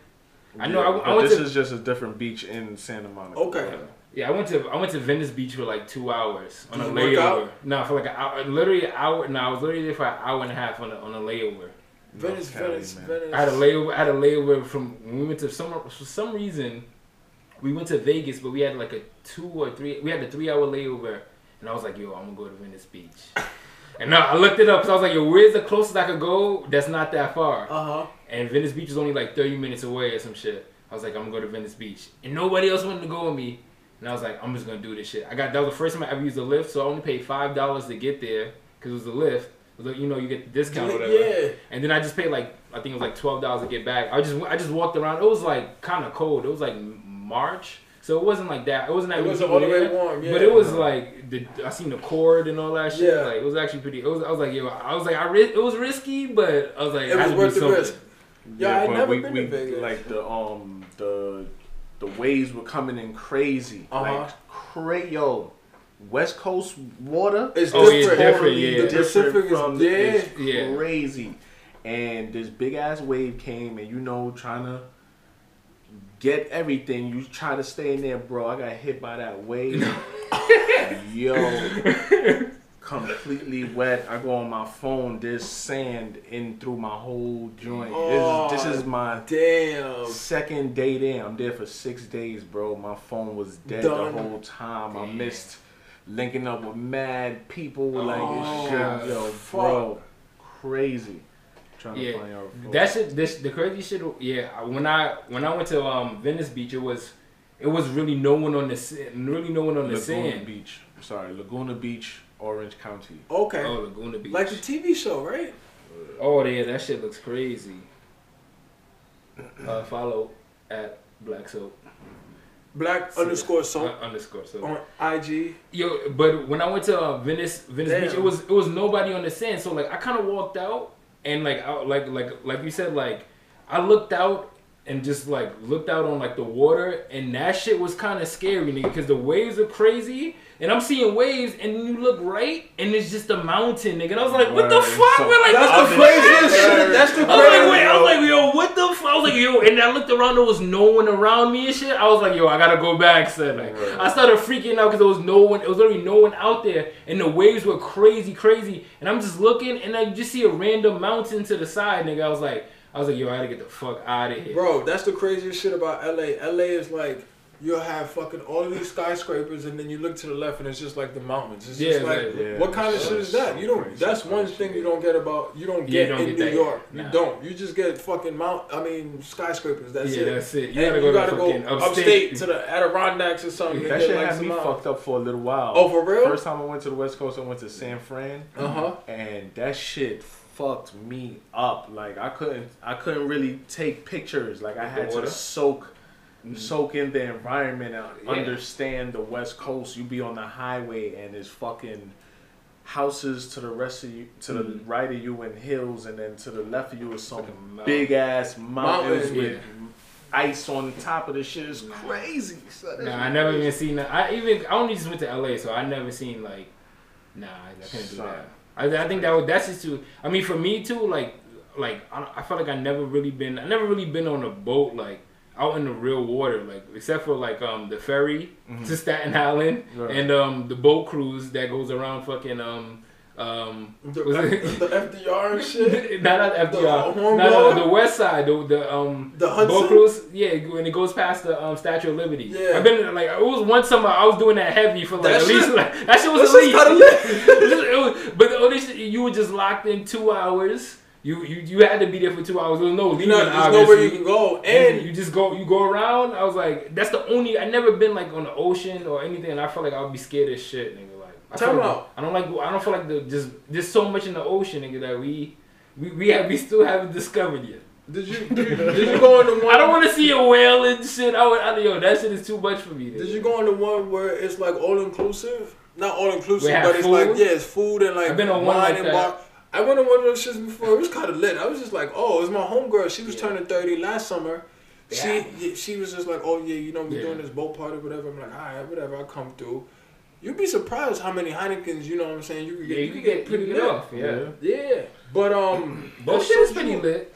I know. Yeah, I, I went this to, is just a different beach in Santa Monica. Okay. Yeah. yeah, I went to I went to Venice Beach for like two hours on Did a layover. No, for like an hour, literally an hour. No, I was literally there for an hour and a half on a, on a layover. Venice, Cali, Venice, man. Venice. I had a layover. I had a layover from when we went to some for some reason, we went to Vegas, but we had like a two or three. We had a three-hour layover, and I was like, "Yo, I'm gonna go to Venice Beach." And I, I looked it up, so I was like, "Yo, where's the closest I could go? That's not that far." Uh huh. And Venice Beach is only like thirty minutes away or some shit. I was like, "I'm gonna go to Venice Beach," and nobody else wanted to go with me. And I was like, "I'm just gonna do this shit." I got that was the first time I ever used the Lyft, so I only paid five dollars to get there because it was the Lyft. You know, you get the discount or whatever. Yeah. And then I just paid like, I think it was like twelve dollars to get back. I just I just walked around. It was like kind of cold. It was like March. So it wasn't like that. It wasn't that It wasn't all the way warm, yeah. But it was like, the, I seen the cord and all that shit. Yeah. Like, it was actually pretty, it was, I was like, yo, I was like, I ri- it was risky, but I was like, it was worth the risk. Yeah, I'd never been to Vegas. Like the, um, the, the waves were coming in crazy. Uh-huh. Like, cray, yo. West Coast water is oh, different. Yeah, different yeah. The Pacific is dead. It's crazy. Yeah. And this big ass wave came, and you know, trying to get everything, you try to stay in there, bro. I got hit by that wave. Yo, completely wet. I go on my phone. There's sand in through my whole joint. Oh, this, this is my damn second day there. I'm there for six days, bro. My phone was dead Done. the whole time. Damn. I missed. Linking up with mad people, like oh, shit, yo, fuck. bro, crazy. Trying yeah. to find out. That shit, this the crazy shit. Yeah, when I when I went to um, Venice Beach, it was it was really no one on the really no one on Laguna the sand. Beach, sorry, Laguna Beach, Orange County. Okay. Oh, Laguna Beach. Like the T V show, right? Oh yeah, that shit looks crazy. uh, follow at Black Soap. Black so, underscore soap uh, underscore soap on I G. Yo, but when I went to uh, Venice, Venice Damn. Beach, it was it was nobody on the sand. So like I kind of walked out and like I, like like like you said, like I looked out and just like looked out on like the water, and that shit was kind of scary, nigga, because the waves are crazy. And I'm seeing waves, and you look right, and it's just a mountain, nigga. And I was like, what the fuck? So, We're like, that's the craziest shit. That's the craziest. I was like, wait, I was like, yo, what the fuck? I was like, yo, and I looked around, there was no one around me and shit. I was like, yo, I gotta go back, son. Like, right. I started freaking out because there was no one, there was literally no one out there, and the waves were crazy, crazy. And I'm just looking, and I just see a random mountain to the side, nigga. I was like, I was like, yo, I gotta get the fuck out of here. Bro, that's the craziest shit about L A. L A is like, you'll have fucking all of these skyscrapers, and then you look to the left, and it's just like the mountains. It's yeah, just like, yeah, what kind of shit is that? You don't. That's one thing you don't get about. You don't get you don't in get New that. York. Nah. You don't. You just get fucking mount. I mean, skyscrapers. That's yeah, it. Yeah, that's it. You and gotta go, you gotta go upstate. upstate to the Adirondacks or something. Yeah, that shit like had me miles. fucked up for a little while. Oh, for real? First time I went to the West Coast, I went to San Fran. Uh huh. And that shit fucked me up. Like I couldn't. I couldn't really take pictures. Like I had to soak. Soak in the environment and yeah. understand the West Coast. You be on the highway and there's fucking houses to the rest of you, to mm. the right of you, and hills, and then to the left of you is some like big ass mountains Mountain. with yeah. ice on the top of the shit. It's crazy. So nah, I never even seen that. I even I only just went to L A, so I never seen like. Nah, I can't do Sorry. that. I I think that would that's just too. I mean, for me too, like. like I, I felt like I never really been I never really been on a boat like out in the real water, like except for like um the ferry mm-hmm. to Staten Island yeah. and um the boat cruise that goes around fucking um um the, was F- it? the F D R and shit. Not at F D R. The, not not the West Side. The the um the boat cruise. Yeah, when it goes past the um Statue of Liberty. Yeah, I've been like it was one summer I was doing that heavy for like that at shit, least like that shit was that elite. But the only shit, you were just locked in two hours. You, you you had to be there for two hours. There was no leaving. There's nowhere you can go, and you just go you go around. I was like, that's the only. I never been like on the ocean or anything, and I felt like I would be scared as shit, nigga. Like, I Time like out. I don't like. I don't feel like the just there's so much in the ocean, nigga, that we we we have we still haven't discovered yet. Did you did you, did you go on the one? I don't want to see a whale and shit. I would. I, yo, that shit is too much for me. Nigga. Did you go on the one where it's like all inclusive? Not all inclusive, but it's food? like yeah, it's food and like I've been on wine one like and that. bar. I went on one of those shits before. It was kind of lit. I was just like, oh, it's my homegirl. She was yeah. turning thirty last summer. Yeah. She she was just like, oh, yeah, you know, we're yeah. doing this boat party, whatever. I'm like, all right, whatever, I'll come through. You'd be surprised how many Heinekens, you know what I'm saying, you could get, yeah, you could get, get pretty lit. Off, yeah. yeah. Yeah. But, um... both shit is pretty lit.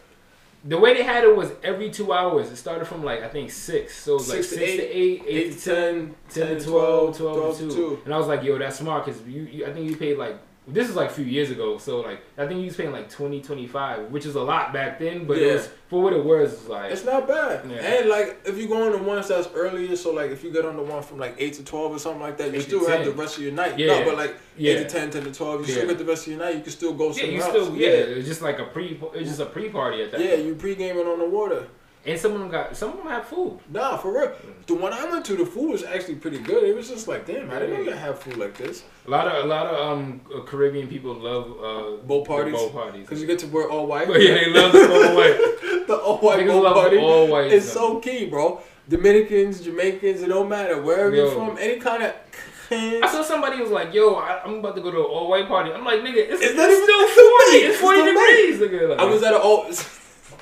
The way they had it was every two hours. It started from, like, I think six. So it was six like to six eight, to eight, eight, eight to ten, ten to twelve, twelve to two. And I was like, yo, that's smart because you, you, I think you paid, like, this is like a few years ago, so like I think he was paying like twenty, twenty-five, which is a lot back then, but yeah. it was, for what it was, it's like it's not bad. Yeah. And like if you go on the ones that's earlier, so like if you get on the one from like eight to twelve or something like that, you still have the rest of your night. Yeah. No, but like yeah. eight to ten, ten to twelve, you yeah. still get the rest of your night. You can still go. Yeah, you still. Yeah, yeah, it's just like a pre. It's just a pre-party at that. Yeah, point. You pre-gaming on the water. And some of them got some of them have food. Nah, for real. The one I went to, the food was actually pretty good. It was just like, damn, I didn't know you have food like this. A lot of a lot of um Caribbean people love uh, boat parties. Boat parties, because you get to wear all white. But yeah, they love the all white. The all white boat party. All white it's stuff. So key, bro. Dominicans, Jamaicans, it don't matter wherever yo. You're from. Any kind of. I saw somebody was like, yo, I, I'm about to go to an all white party. I'm like, nigga, it's, it's, not it's even, still forty. It's forty it's degrees. Nigga, like, I was at an all.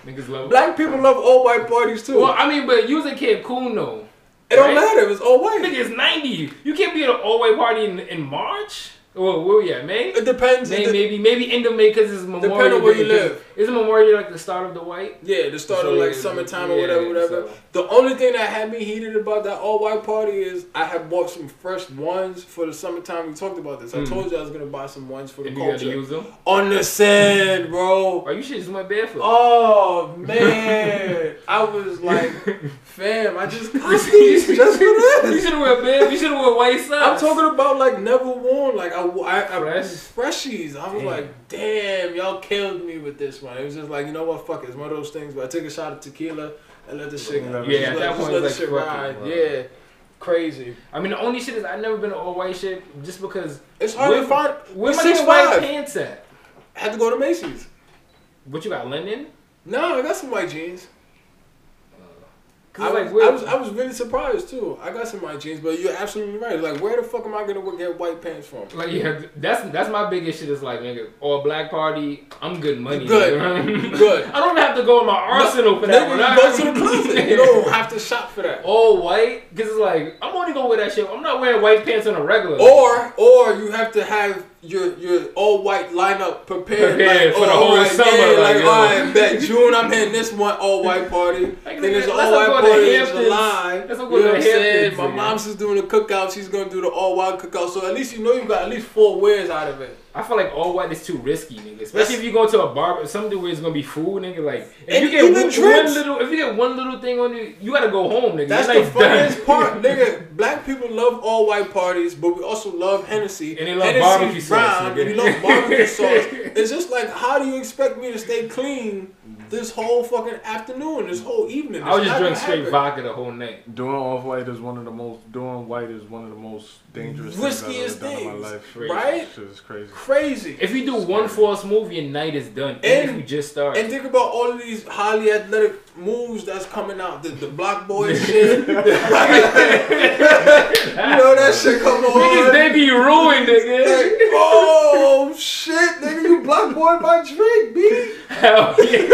Niggas love black people love all white parties too. Well, I mean, but you was in Cancun though. It right? don't matter if it's all white. Nigga, it's ninety. You can't be at an all white party in, in March. Well, where we at? May. It depends. May, it de- maybe maybe end of May because it's Memorial. Depending on where you live. Isn't Memorial like the start of the white? Yeah, the start so, of like summertime yeah, or whatever, whatever. So. The only thing that had me heated about that all white party is I had bought some fresh ones for the summertime. We talked about this. I mm. told you I was gonna buy some ones for the and culture. You gotta use them? On the sand, bro. Oh, you should just went barefoot. Oh man, I was like, fam, I just got these just for this. You should have went bare. You should have went white socks. I'm talking about like never worn. Like I, I, I Fresh? freshies. I was damn. like, damn, y'all killed me with this one. It was just like, you know what, fuck it. It's one of those things where I took a shot of tequila and let the shit go. Yeah, yeah at that point, like, shit ride. Wow. Yeah, crazy. I mean, the only shit is I've never been to all white shit just because it's hard where, to find. Where's my white pants at? I had to go to Macy's. What you got, linen? No, I got some white jeans. I was, like, I was I was really surprised too. I got some white jeans, but you're absolutely right. Like, where the fuck am I gonna get white pants from? Like, yeah, that's that's my biggest shit. Is like, nigga, all black party. I'm good money. You're good, nigga, right? Good. I don't have to go in my arsenal no, for that. Nigga, you go to the closet. You don't have to shop for that. All white, because it's like I'm only gonna wear that shit. I'm not wearing white pants on a regular. Or or you have to have your your all white lineup prepared, prepared like, for oh, the whole right, summer. Yeah, like, like all right, that June I'm hitting this one all white party. Like, then there's all white. In July, that's what you know what I'm saying? My mom's just doing a cookout. She's gonna do the all white cookout. So at least you know you got at least four wears out of it. I feel like all white is too risky, nigga. Especially that's, if you go to a barber, something where it's gonna be food, nigga. Like if and you get one, one little, if you get one little thing on you, you gotta go home, nigga. That's You're the funniest part, nigga. Black people love all white parties, but we also love Hennessy. And they love Hennessy barbecue brown, sauce. Nigga. And we love barbecue sauce. It's just like, how do you expect me to stay clean this whole fucking afternoon, this whole evening? I was just drinking straight vodka the whole night. Doing off white is one of the most. Doing white is one of the most dangerous, riskiest things, things in my life. Right? Shit is crazy. Crazy. If you do it's one false move, your night is done. And, and if you just start. And think about all of these highly athletic moves that's coming out. The, the block boy shit. The, you know that shit come on. Niggas, they be ruined, nigga. Like, oh shit, nigga, you block boy by Drake, B. Hell yeah.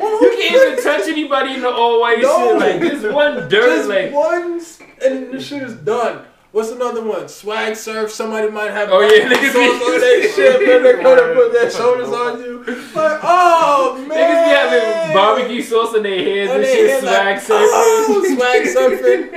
Oh, you can't even touch anybody in the all white no. shit. Like this one dirt, just like one, and the shit is done. What's another one? Swag surf. Somebody might have. Oh yeah, niggas be on that shit. Then they gonna put their shoulders on you. Like, oh man, barbecue sauce in their heads and shit, swag like, surfing. Oh, swag surfing.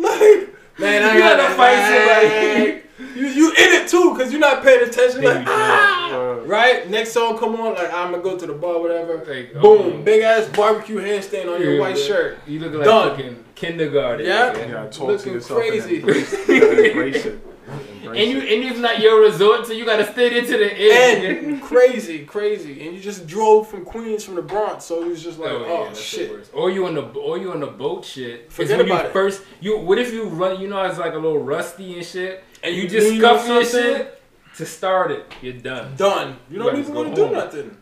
Like, man, I you gotta, gotta fight somebody. Like, you, you in it too, cause you're not paying attention. Like, ah! Right? Next song, come on. Like, I'm gonna go to the bar, whatever. Like, boom, um, big ass barbecue handstand on your white look, shirt. You look like done. Fucking kindergarten. Yeah, yeah. You gotta talk looking to yourself crazy. And embrace, you gotta embrace it. Embrace and you it. And it's not your resort, so you gotta stay into the end. And crazy, crazy. And you just drove from Queens, from the Bronx, so it was just like, oh, oh yeah, shit. Or you on the, or you on the boat shit. Forget about you it. First, you what if you run? You know, it's like a little rusty and shit. And you, you just scuff your shit to start it. You're done. Done. You don't you even want to home. do nothing.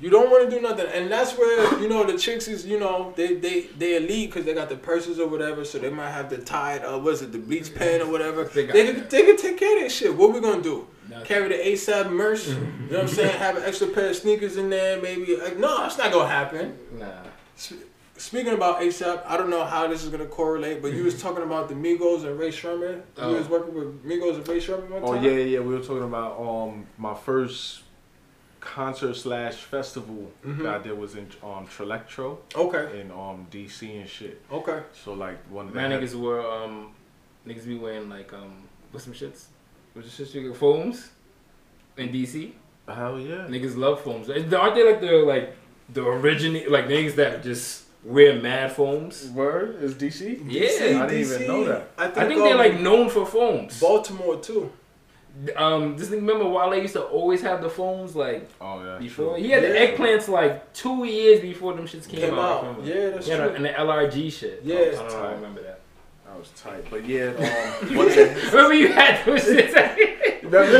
You don't want to do nothing. And that's where, you know, the chicks is, you know, they, they, they elite because they got the purses or whatever. So they might have the tied, uh, what is it, the bleach pen or whatever. They, they, can, they can take care of that shit. What we going to do? Nothing. Carry the ASAP merch? You know what I'm saying? Have an extra pair of sneakers in there maybe. Like, no, that's not going to happen. Nah. Speaking about ASAP, I don't know how this is going to correlate, but you was talking about the Migos and Ray Sherman. Oh. You was working with Migos and Ray Sherman one time? Oh, yeah, yeah. We were talking about um my first concert slash festival mm-hmm. that I did was in um, Trelectro. Okay. In um, D C and shit. Okay. So, like, one of the... My niggas had... were, um, niggas be wearing, like, um, what's some shits? What's the shits you get? Foams in D C? Hell yeah. Niggas love foams. Aren't they, like, the, like, the original, like, niggas that just... We're mad foams. Word is D C. Yeah, D C, I didn't D C. Even know that. I think, I think um, they're like known for foams. Baltimore too. Um, just remember Wale used to always have the foams like. Oh yeah. Before true. He had yeah. the eggplants like two years before them shits came, came out. out. Yeah, that's yeah, true. And the L R G shit. Yeah, I don't, I don't remember that. I was tight, but yeah. Um, remember you had those shits. remember shit, remember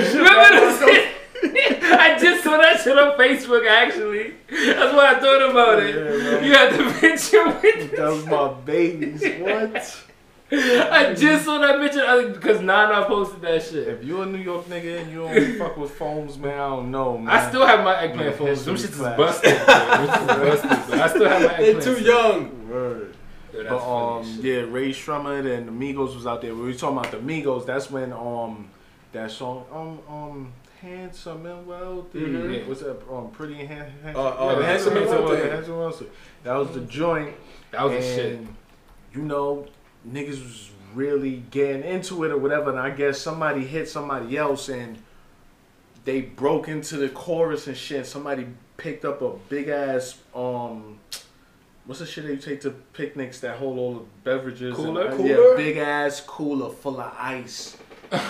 those shits. I just saw that shit on Facebook actually. That's why I thought about it. Yeah, you had the picture with that was my babies. What? I just saw that picture because Nana posted that shit. If you're a New York nigga and you don't fuck with foams, man, I don't know, man. I still have my eggplant yeah, foams. Them shits is busted. I still have my eggplant. They're too young. Word. Dude, but um, yeah, Ray Sherman and the Migos was out there. We were talking about the Migos. That's when um, that song um um. Handsome and wealthy. Mm-hmm. Yeah. What's that? Um, pretty and hand, hand, uh, uh, yeah, handsome. Handsome and wealthy. Handsome wealthy. That was the joint. That was and, the shit. You know, niggas was really getting into it or whatever. And I guess somebody hit somebody else and they broke into the chorus and shit. Somebody picked up a big ass um. What's the shit that you take to picnics that hold all the beverages? Cooler, and, cooler. Yeah, big ass cooler full of ice.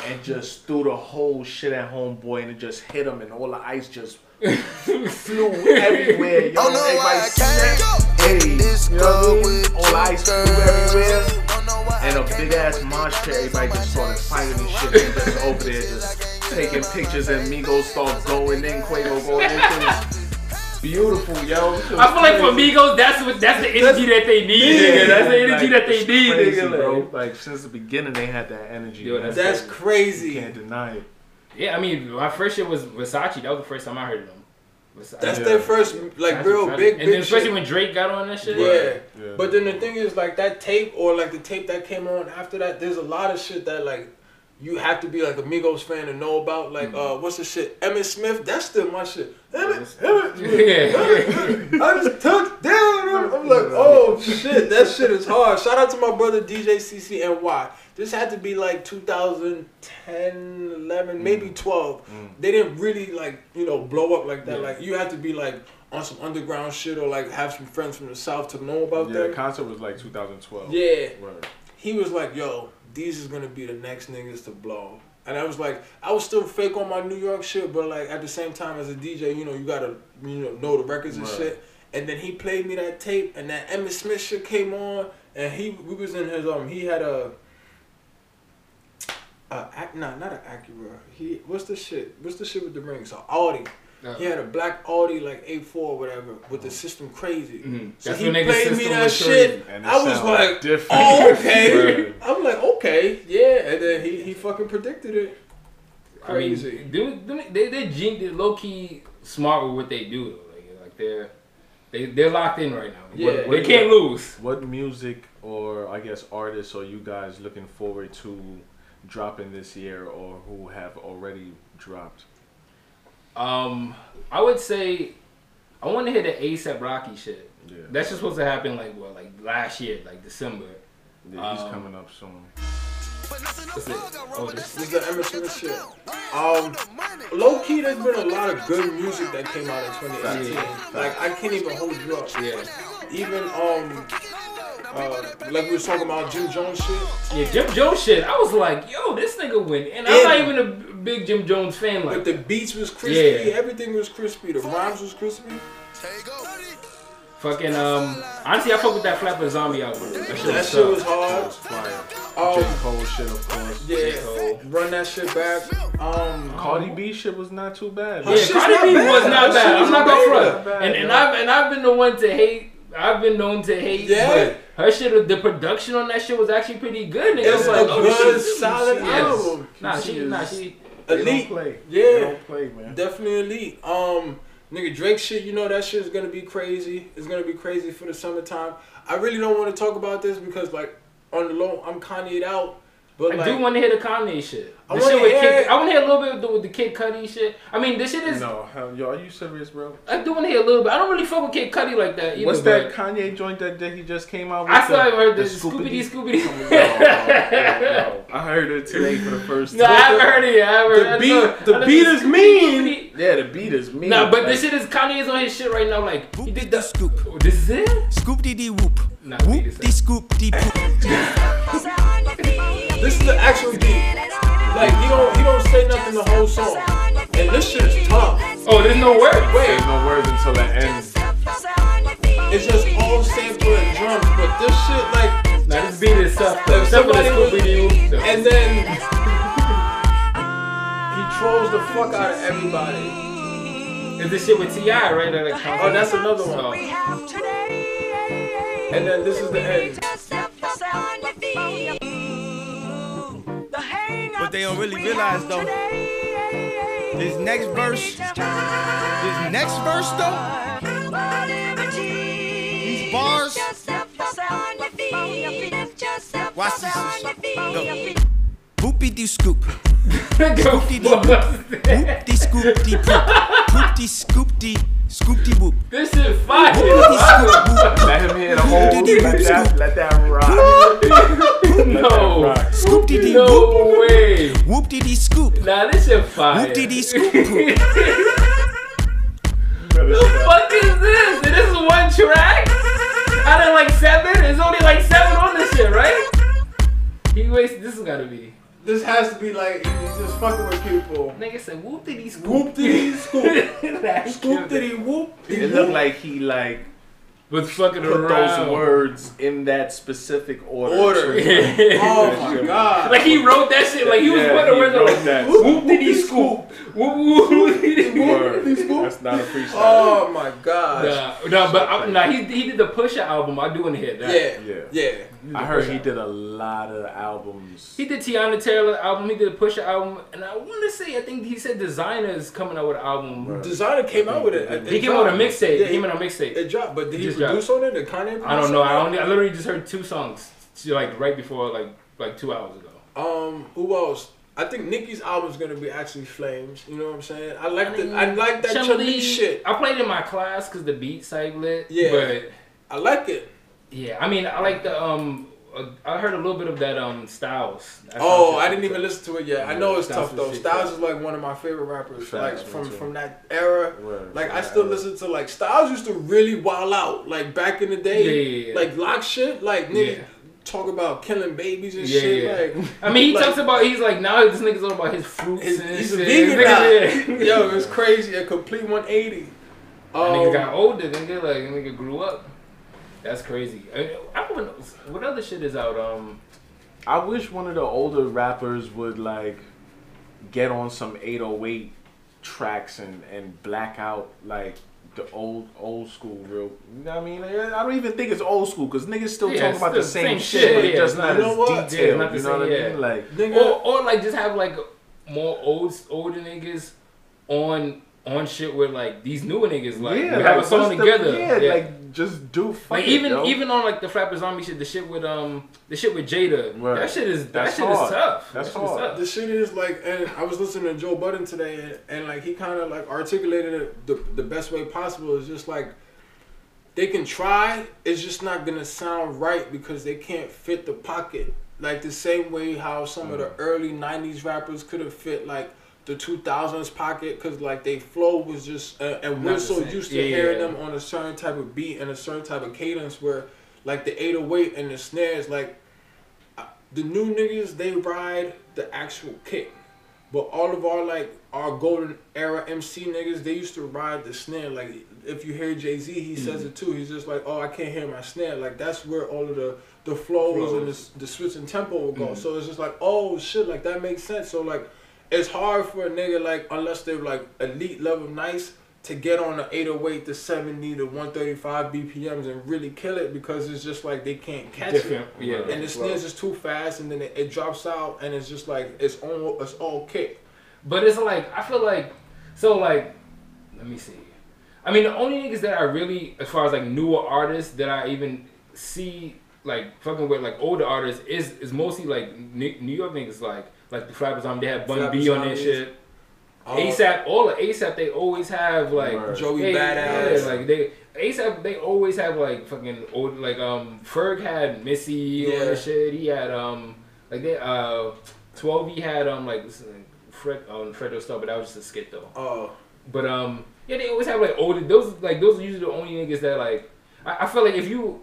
And just threw the whole shit at homeboy, and it just hit him, and all the ice just flew everywhere. You know, everybody snapped. Hey, this you know what I mean? All the ice flew everywhere, and a big ass monster. Everybody just started fighting and shit, and just over there just taking pictures, and Migos start going in, Quavo going in. Beautiful, yo. I feel like for Migos, that's what that's the energy that's, that they need, yeah, nigga. That's the energy like, that they need, crazy, nigga. Bro. Like since the beginning, they had that energy. Yo, that's, that's crazy. You can't deny it. Yeah, I mean, my first shit was Versace. That was the first time I heard of them. Versace. That's yeah. their first, like, Versace, real Versace. big, and big then especially shit. When Drake got on that shit. Yeah. yeah. But then the thing is, like, that tape or like the tape that came on after that. There's a lot of shit that like. You have to be like a Migos fan to know about, like, mm-hmm. uh, what's the shit? Emmett Smith, that's still my shit. Emmett, Emmett, yeah. I just took down. I'm like, oh shit, that shit is hard. Shout out to my brother D J C C N Y. This had to be like two thousand ten, eleven, mm. maybe twelve. Mm. They didn't really like, you know, blow up like that. Yeah. Like, you had to be like on some underground shit or like have some friends from the South to know about yeah, that. Yeah, the concert was like two thousand twelve. Yeah. Right. He was like, yo. These is gonna be the next niggas to blow. And I was like, I was still fake on my New York shit, but like at the same time as a D J, you know, you gotta you know know the records and right. shit. And then he played me that tape, and that Emmett Smith shit came on, and he we was in his um he had a, a nah not an Acura he what's the shit what's the shit with the rings an Audi. He had a black Audi, like eight four or whatever, with the system crazy. Mm-hmm. So that's he played me that shit. I was like, different. oh, okay. I'm like, okay, yeah. And then he, he fucking predicted it. Crazy. I mean, they, they, they, they, they're low-key smart with what they do. Like, like they're, they, they're locked in right now. Yeah, what, what, they can't what, lose. What music or, I guess, artists are you guys looking forward to dropping this year or who have already dropped? Um, I would say I want to hear the ASAP Rocky shit. Yeah. That's just supposed to happen like what, like last year, like December. Yeah, he's um, coming up soon. That's it. Oh, this is the Emerson shit. Um, low key, there's been a lot of good music that came out in twenty eighteen. Yeah. Like I can't even hold you up. Yeah. Even um. Uh, like we were talking about Jim Jones shit. Yeah, Jim Jones shit. I was like, yo, this nigga went. And I'm not even a big Jim Jones fan. Like, but the beats was crispy. Yeah. Everything was crispy. The rhymes was crispy. Fucking, um, honestly, I fuck with that Flappin' Zombie album. That shit, that was, shit was hard. That was fire. Oh, J. Cole shit, of course. Yeah, run that shit back. Um, Cardi B shit was not too bad. Yeah, Cardi B bad. was not bad. I'm not gonna front. And and I've and I've been the one to hate. I've been known to hate. Yeah. But her shit, the production on that shit was actually pretty good. It was like, oh, good, solid album. Yes. Nah, she, she nah, she elite. Don't play. Yeah, don't play, man. Definitely elite. Um, nigga, Drake shit. You know that shit is gonna be crazy. It's gonna be crazy for the summertime. I really don't want to talk about this because, like, on the low, I'm Kanye'd out. But I like, do want to hear the Kanye shit. I want to hear. Kid, I want to hear a little bit with the, with the Kid Cudi shit. I mean, this shit is. No, hell, yo, are you serious, bro? I do want to hear a little bit. I don't really fuck with Kid Cudi like that either. What's that Kanye joint that, that he just came out with? I saw the, the, the Scooby-Dee, Scooby-Dee. Scooby-Dee. No, no, no, no. I heard it today for the first time. No, I haven't heard it yet. I haven't the heard beat, the I beat is mean. Scooby-Dee. Yeah, the beat is mean. No, nah, but like, this shit is Kanye's on his shit right now. Like he did the scoop. Oh, this is it? Scoop-dee-dee whoop. Nah, whoop dee scoop-dee poop. This is the actual beat. Like he don't he don't say nothing the whole song. And this shit is tough. Oh, there's no words. Wait. There's no words until the end. It's just all sample and drums, but this shit like now this beat is tough. Like, somebody was, and then he trolls the fuck out of everybody. Is this shit with T I right at the concert? Oh, that's another one. Oh. And then this is the end. But they don't really realize though. This next verse, this next verse though, these bars. Watch this. Boopy dee scoop. Scoop dee dee boop. Boop dee scoop dee poop. Poop dee scoop dee. Scoop dee boop. This is fire. Let him hit a whole. Let that, let that rock. No. Scoop dee dee boop. No way. Whoop dee dee scoop. Nah, this shit fire. Whoop dee dee scoop. The fuck is this? Is this one track? Out of like seven? There's only like seven on this shit, right? He wasted. This has gotta be. This has to be like just fucking with people. Nigga said whoop did he scoop. Whoop did he scoop. Scoop did he whoop. It looked like he like was fucking put around those words in that specific order. Order. Yeah. Oh my god. Like he wrote that shit like he was yeah, putting the words like that. Whoop, whoop did he scoop. Whoop whoop did he scoop. That's not a freestyle. Oh my gosh. Nah, nah but I, nah, he he did the Pusha album. I do want to hear that. Yeah. Yeah. yeah. I heard he did a lot of albums. He did Tiana Taylor album. He did a Pusha album, and I want to say I think he said Designer is coming out with an album. Right. Designer came out with it. it he came out with a mixtape. Yeah, he came out on a mixtape. It dropped, but did he, he produce dropped. on it? Did Kanye? I don't know. I only I literally just heard two songs, like right before, like like two hours ago. Um, who else? I think Nicki's album is gonna be actually flames. You know what I'm saying? I like I mean, the I like that Chelsea shit. I played in my class because the beat side lit. Yeah, but I like it. Yeah, I mean, I like the, um, uh, I heard a little bit of that, um, Styles. That's oh, I didn't even listen to it yet. Yeah, I know it's Styles tough, though. Styles is, like, one of my favorite rappers, Styles like, from, from that era. Right, like, right, I still right. listen to, like, Styles used to really wild out, like, back in the day. Yeah, yeah, yeah. Like, lock shit, like, nigga. Yeah. Talk about killing babies and yeah, shit. Yeah. Like, I mean, he like, talks about he's like now this nigga's all about his fruits his, and he's shit. Vegan now. Yo, it's crazy. A complete one eighty. Um, nigga got older. Nigga like nigga grew up. That's crazy. I, I don't know what other shit is out. Um, I wish one of the older rappers would like get on some eight oh eight tracks and and black out like the old old school real. You know what I mean? I don't even think it's old school because niggas still yeah, talking about the same, same shit, but yeah, it's just not as detailed. You know what I mean? Like, or or like just have like more old older niggas on. on shit with like these newer niggas, like yeah, we have like, a song together. The, yeah, yeah, like just do fuck like, even yo. even on like the Flappin' Zombie shit, the shit with um the shit with Jada. Right. That shit is that shit is, that shit is tough. That's hard. The shit is like, and I was listening to Joe Budden today, and, and like he kind of like articulated it the the best way possible. It's just like they can try, it's just not gonna sound right because they can't fit the pocket. Like the same way how some mm. of the early nineties rappers could have fit like the two thousands pocket, because like they flow was just uh, and we're so used to yeah, hearing yeah. them on a certain type of beat and a certain type of cadence, where like the eight oh eight and the snares, like the new niggas, they ride the actual kick, but all of our like our golden era M C niggas, they used to ride the snare. Like if you hear Jay-Z, he mm. says it too, he's just like, oh, I can't hear my snare. Like that's where all of the the flows, flows. and the, the switch and tempo will go. mm. So it's just like, oh shit, like that makes sense. So like it's hard for a nigga, like, unless they're, like, elite level nice, to get on the eight oh eight to seventy to one thirty-five B P Ms and really kill it, because it's just, like, they can't catch Different. it. Yeah, and right. the snares is too fast, and then it, it drops out, and it's just, like, it's all, it's all kick. But it's, like, I feel like, so, like, let me see. I mean, the only niggas that I really, as far as, like, newer artists that I even see, like, fucking with, like, older artists is, is mostly, like, New York niggas, like, Like the Flappin' Zombie, they had Bun B on their shit. Oh. ASAP, all of ASAP, they always have like right. Joey hey, Badass. Yeah, like they ASAP, they always have like fucking old, like um Ferg had Missy yeah. on the shit. He had um like they uh twelve. He had um like Fred on um, Fredo Star, but that was just a skit though. Oh, but um yeah, they always have like older. Those like those are usually the only niggas that like I, I feel like if you.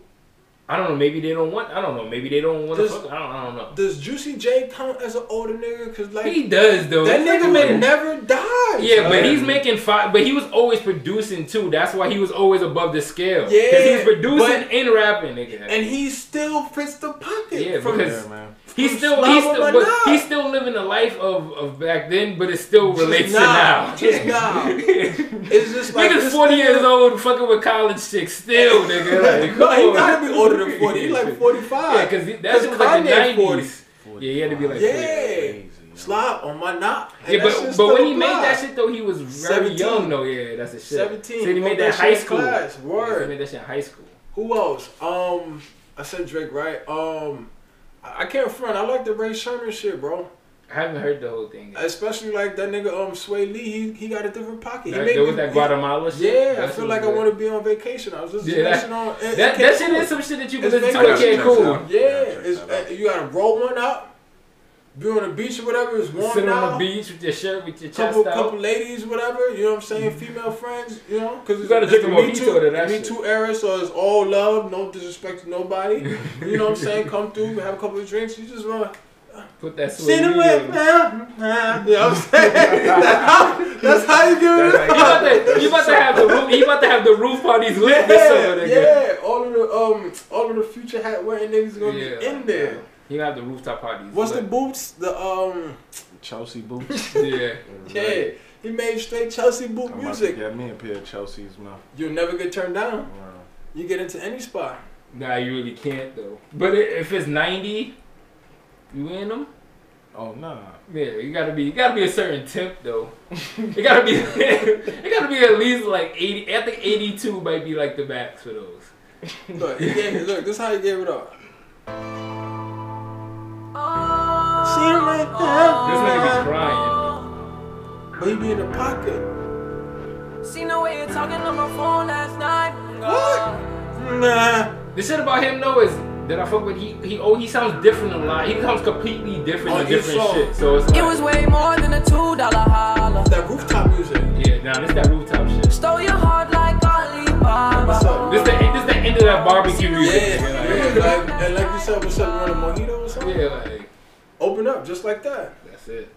I don't know. Maybe they don't want. I don't know. Maybe they don't want to. Fuck, I don't. I don't know. Does Juicy J count as an older nigga? Cause like he does though. That nigga may never die. Yeah, but he's making five. But he was always producing too. That's why he was always above the scale. Yeah, because he's producing and rapping, nigga. And he still fits the pocket. Yeah, from because there, man. He's still he's still, but he's still living the life of, of back then, but it still just relates now, to now. Just now. It's just like nigga's forty years nigga. old fucking with college chicks still, nigga. Like, no, he gotta be older than forty. He's like forty-five. Yeah, because that shit was like the nineties. Yeah, he had to be like forty. Yeah. Slop on my knock. And yeah, but but when he made that shit though, he was very young though. Yeah, that's the shit. seventeen. So he made that high school. Word. He made that shit in high school. Who else? Um, I said Drake, right? Um. I can't front. I like the Ray Sherman shit, bro. I haven't heard the whole thing yet. Especially like that nigga um Sway Lee. He he got a different pocket. That, he there was that Guatemala he, shit. Yeah, that I feel like good. I want to be on vacation. I was just yeah, that, on. It, that, it that shit cool. is some shit that you can listen to. Okay, cool. Yeah, it's, uh, you gotta roll one up. Be on the beach or whatever. It's warm Sit now. on the beach with your shirt, with your couple, chest out. Couple ladies, whatever. You know what I'm saying? Mm-hmm. Female friends. You know, because it's, it's the Me Too, to that Me shit. Too era, so it's all love. No disrespect to nobody. You know what I'm saying? Come through, have a couple of drinks. You just want to put that. Sweet in away, man. You know what I'm saying? That's how you do it. Like, you about to have the roof. You about to have the roof parties lit yeah, this summer. Yeah, all of the um, all of the future hat wearing niggas gonna yeah. be in there. Yeah. You have the rooftop parties. What's the boots? The um Chelsea boots. Yeah. Yeah. He made straight Chelsea boot I'm music. Yeah, me and pair of Chelsea's, man. You'll never get turned down. Wow. You get into any spot. Nah, you really can't though. But if it's ninety, you in them? Oh nah. Yeah, you gotta be. You gotta be a certain temp though. It gotta be. It gotta be at least like eighty. I think eighty-two might be like the max for those. Look, he gave it, look. This is how he gave it up. See him right there. This nigga be crying. But he be in the pocket. See no way you're talking on my phone last night. What? Nah. The shit about him though is that I fuck with he he oh he sounds different a lot. He sounds completely different oh, to different so. shit. So it's like, it was way more than a two dollar holler. It's that rooftop music. Yeah, now nah, it's that rooftop shit. Stole your heart like Alibaba. What's up? This the this the end of that barbecue music. Yeah, yeah, yeah. Like, and like you said, what's up? You want a mojito or something? Yeah, like. Open up just like that. That's it.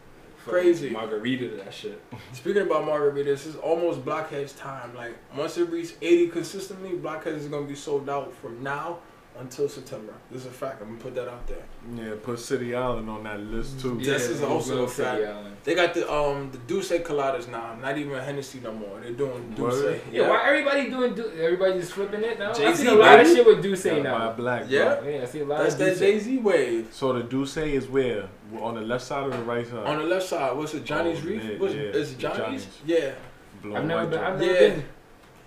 Crazy. Margarita, that shit. Speaking about margaritas, this is almost Blockhead's time. Like, once it reaches eighty consistently, Blockheads is going to be sold out from now until September. This is a fact. I'm going to put that out there. Yeah, put City Island on that list, too. Yeah, this is also a fact. Island. They got the um the Douce Coladas now. Not even Hennessy no more. They're doing Douce. Yeah, yeah, why everybody doing Douce? Everybody just flipping it now? Jay-Z, I see a lot baby. of shit with Douce yeah, now. Black, yeah. yeah, I see a lot That's of That's that Jay-Z wave. So the Douce is where? On the left side or the right side? On the left side. What's it? Johnny's oh, Reef? Yeah, yeah. Is it Johnny's? Johnny's? Yeah. Blow. I've never right been. I've never yeah. been.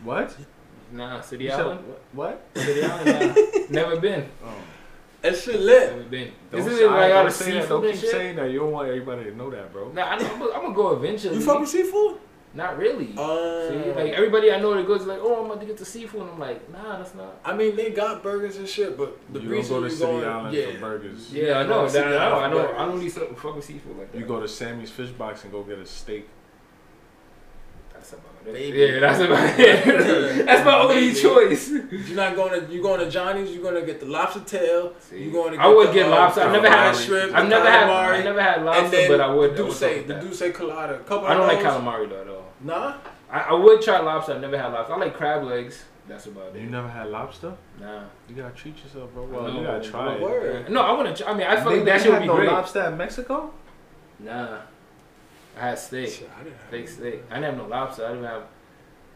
What? Nah, City you Island. Said, what? City Island. Nah. Never been. Oh. That shit lit. Never been. Don't Isn't shy, it like out of seafood? Don't keep shit? saying that. You don't want everybody to know that, bro. Nah, I know, I'm, I'm gonna go eventually. You fuck with seafood? Not really. Uh, See, like everybody I know that goes like, oh, I'm about to get the seafood. And I'm like, nah, that's not. I mean, they got burgers and shit, but the you reason go to City going, Island yeah. for burgers. Yeah, yeah I know. That, I know. I know. I don't need something fuck with seafood like that. You go to Sammy's Fish Box and go get a steak. That's about it. Baby. Yeah, that's about it. That's my only choice. You're not going to. You're going to Johnny's. You're going to get the lobster tail. See, you're going to. Get I would the, get uh, lobster. I've never had shrimp. I've never had. I never had lobster, but I would. Do say the do say colada. I don't like calamari though. Nah, I, I would try lobster. I've never had lobster. I like crab legs. That's about it. You never had lobster? Nah. You gotta treat yourself, bro. Well, you gotta try it. Word. No, I wanna. Try, I mean, I feel like that shit would be no great. Lobster in Mexico? Nah, I had steak. Shit, I didn't have fake steak. I didn't have no lobster. I didn't have.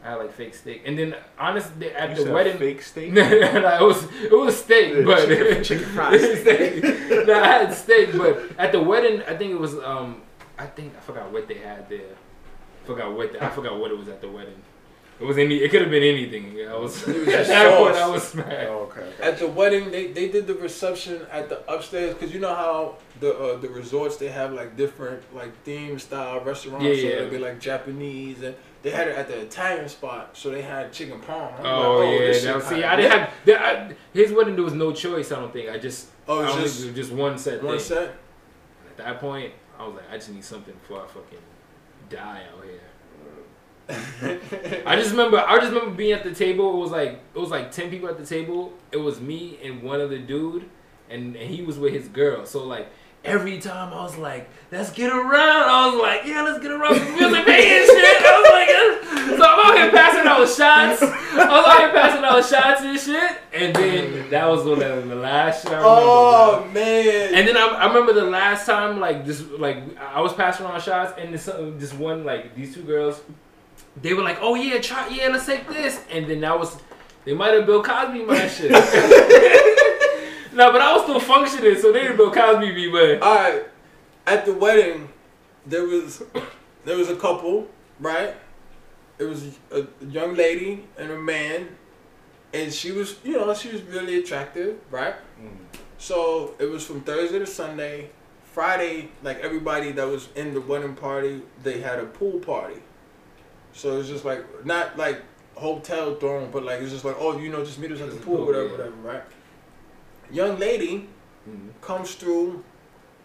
I had like fake steak, and then honestly at you the said wedding, fake steak. No, no, no, it was it was steak, yeah, but chicken, chicken fried steak. No, I had steak, but at the wedding, I think it was um, I think I forgot what they had there. Forgot what the, I forgot what it was at the wedding. It was any. It could have been anything. I was at that point. I was smacked. Oh, okay, okay. At the wedding, they, they did the reception at the upstairs because you know how the uh, the resorts they have like different like theme style restaurants. Yeah, so yeah. It'd be like Japanese and they had it at the Italian spot. So they had chicken parm. I'm oh like, oh yeah. Now see, I didn't have. They, I, his wedding there was no choice. I don't think. I just. Oh, it was I just, think it was just one set. One thing. set. At that point, I was like, I just need something before I fucking. Die out here. I just remember. I just remember being at the table. It was like it was like ten people at the table. It was me and one other dude, and, and he was with his girl. So like every time I was like, let's get around. I was like, yeah, let's get around. We was like paying shit. I was like, yeah. So I'm out here passing out shots. I was out here passing out shots and shit. And then that was one of the last shit I remember. Oh bro. man. And then I, I remember the last time like this like I was passing around shots and this uh, this one like these two girls, they were like, oh yeah, try yeah, let's take this. And then that was they might have Bill Cosby my shit. No, but I was still functioning, so they didn't Bill Cosby me, but all right. At the wedding, there was there was a couple, right? It was a young lady and a man, and she was, you know, she was really attractive, right? Mm. So it was from Thursday to Sunday. Friday, like everybody that was in the wedding party, they had a pool party. So it was just like, not like hotel thrown, but like, it's just like, oh, you know, just meet us at the pool, whatever, yeah. whatever, right? Young lady mm-hmm. comes through.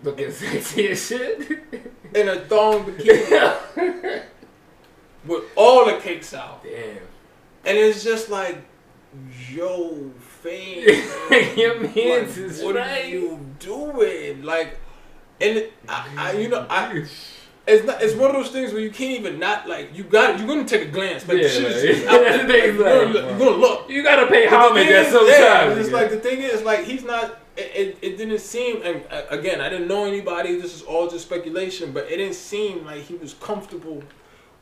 Looking sexy as shit. In a thong bikini. With all the cakes out. Damn. And it's just like, yo, fame. Your man's like, is what right. are you doing? Like, and it, I, I, you know, I. It's not. It's one of those things where you can't even not like. You got. You're gonna take a glance. Like yeah, the shit is just out there. Like, you're, gonna, you're gonna look. You gotta pay homage at some time. Yeah, it's yeah. like the thing is like he's not. It, it, it didn't seem. And again, I didn't know anybody. This is all just speculation. But it didn't seem like he was comfortable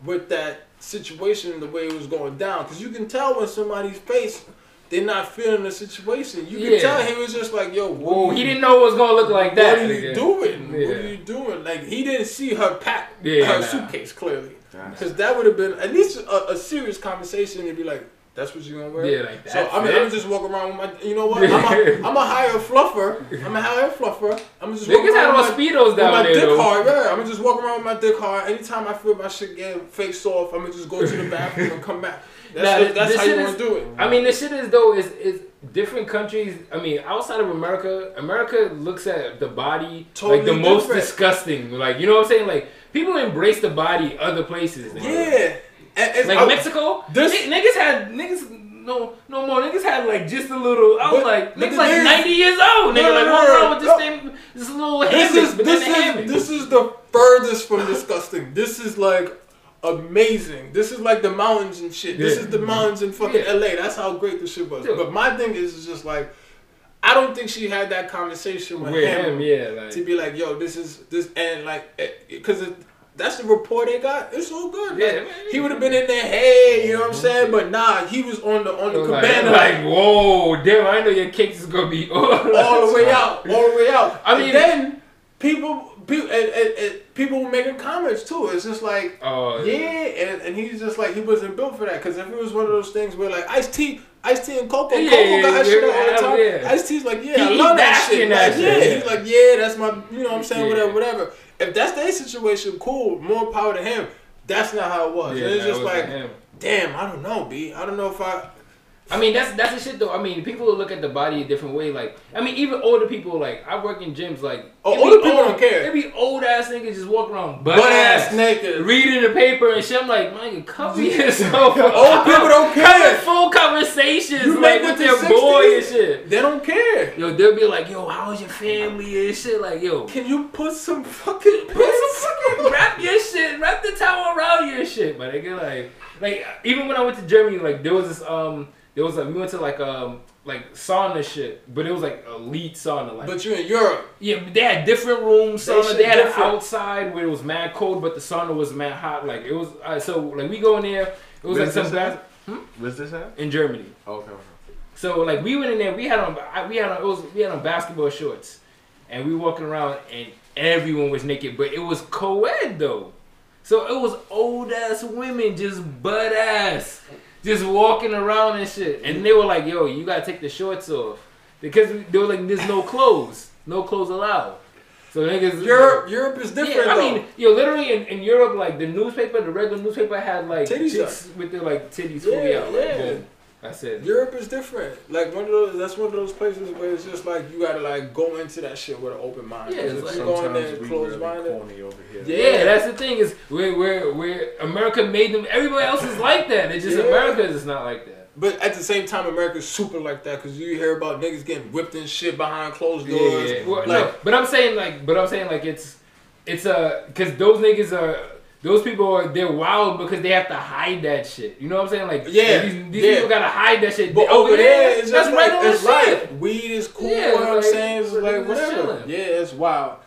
with that situation the way it was going down. Because you can tell when somebody's face. They're not feeling the situation. You yeah. can tell he was just like, yo, whoa. He didn't know it was going to look like that. What are you yeah. doing? Yeah. What are you doing? Like, he didn't see her pack, yeah, her nah. suitcase, clearly. Because nah. that would have been at least a, a serious conversation. It'd be like, that's what you're going to wear? Yeah, like that. So, I mean, I'm just walking around with my, you know what? I'm a, I'm a higher fluffer. I'm a higher fluffer. I'm just walking around with my, speedos down with my there, dick though. hard. Yeah, I'm just walking around with my dick hard. Anytime I feel my shit getting face off, I'm going to just go to the bathroom and come back. That's, now, that's how you want to do it. I mean, the shit is, though, is, is different countries. I mean, outside of America, America looks at the body totally like the different. most disgusting. Like, you know what I'm saying? Like, people embrace the body other places. Now. Yeah. It's, like, I, Mexico, this, n- niggas had, niggas, no no more, niggas had, like, just a little, I was like, niggas, like, is, ninety years old, nigga, no, like, what's wrong with this no, thing, this little this hammock, is, but this, then is, the this is the furthest from disgusting. This is, like, amazing. This is like the mountains and shit. This yeah. is the mountains in fucking yeah. L A. That's how great this shit was. Dude. But my thing is, is just like, I don't think she had that conversation with, with him, him yeah, like, to be like, yo, this is this, and like, because that's the report they got. It's all good. Yeah, like, he would have been in there, hey, you know what I'm saying? But nah, he was on the on the cabana, like, like, whoa, damn, I know your cakes is gonna be all, all the way out, all the way out. I mean, and then people. people, it, it, it, people were making comments too. It's just like, oh, yeah, yeah. And, and he's just like, he wasn't built for that. Because if it was one of those things where like Ice-T, Ice-T and Coco, yeah, Coco yeah, got yeah, shit yeah, all the time. Yeah. Ice-T's like, yeah, he, I love that shit. That like, shit. Yeah. He's like, yeah, that's my, you know what I'm saying, yeah. whatever, whatever. If that's their situation, cool, more power to him. That's not how it was. Yeah, it's just was like, like damn, I don't know, B. I don't know if I... I mean, that's that's the shit, though. I mean, people look at the body a different way. Like, I mean, even older people, like, I work in gyms, like... Oh, older people old, don't care. It be old-ass niggas just walking around butt-ass naked, reading the paper and shit. I'm like, man, cover yourself. Old people don't care. Having full conversations, you like, with their sixties boy and shit. They don't care. Yo, they'll be like, yo, how's your family and shit? Like, yo... Can you put some fucking... Put some fucking... Wrap your shit. Wrap the towel around your shit, my nigga. Like, like, even when I went to Germany, like, there was this, um... It was like, we went to like um like sauna shit, but it was like elite sauna. Like, but you're in Europe. Yeah, but they had different rooms. Sauna. They, they had different. An outside where it was mad cold, but the sauna was mad hot. Like it was uh, so like we go in there. It was Where's like some guys. Hmm? Where's this at? In Germany. Oh, okay, okay. So like we went in there. We had on we had on, it was we had on basketball shorts, and we were walking around and everyone was naked, but it was co-ed though, so it was old ass women just butt ass. Just walking around and shit. And they were like, yo, you gotta take the shorts off. Because they were like, there's no clothes. No clothes allowed. So niggas. Europe, Europe is different, yeah, I though. mean, yo, literally in, in Europe, like the newspaper, the regular newspaper had like titties chicks up. With their like titties yeah, fully out. Like, yeah. Boom. I said. Europe is different. Like one of those, that's one of those places where it's just like you gotta like go into that shit with an open mind. Yeah, it's like you go in there and close minded. Really over here. Yeah, yeah, that's the thing is where where where America made them. Everybody else is like that. It's just yeah. America is not like that. But at the same time, America's super like that because you hear about niggas getting whipped and shit behind closed doors. Yeah, yeah, yeah. Well, like, no, but I'm saying like, but I'm saying like it's it's a uh, because those niggas are. Those people are, they're wild because they have to hide that shit. You know what I'm saying? Like, yeah, these, these yeah. people gotta hide that shit. But over there, it's just like, it's life. Weed is cool, yeah, what I'm like, saying? It's like, whatever. Yeah, it's wild.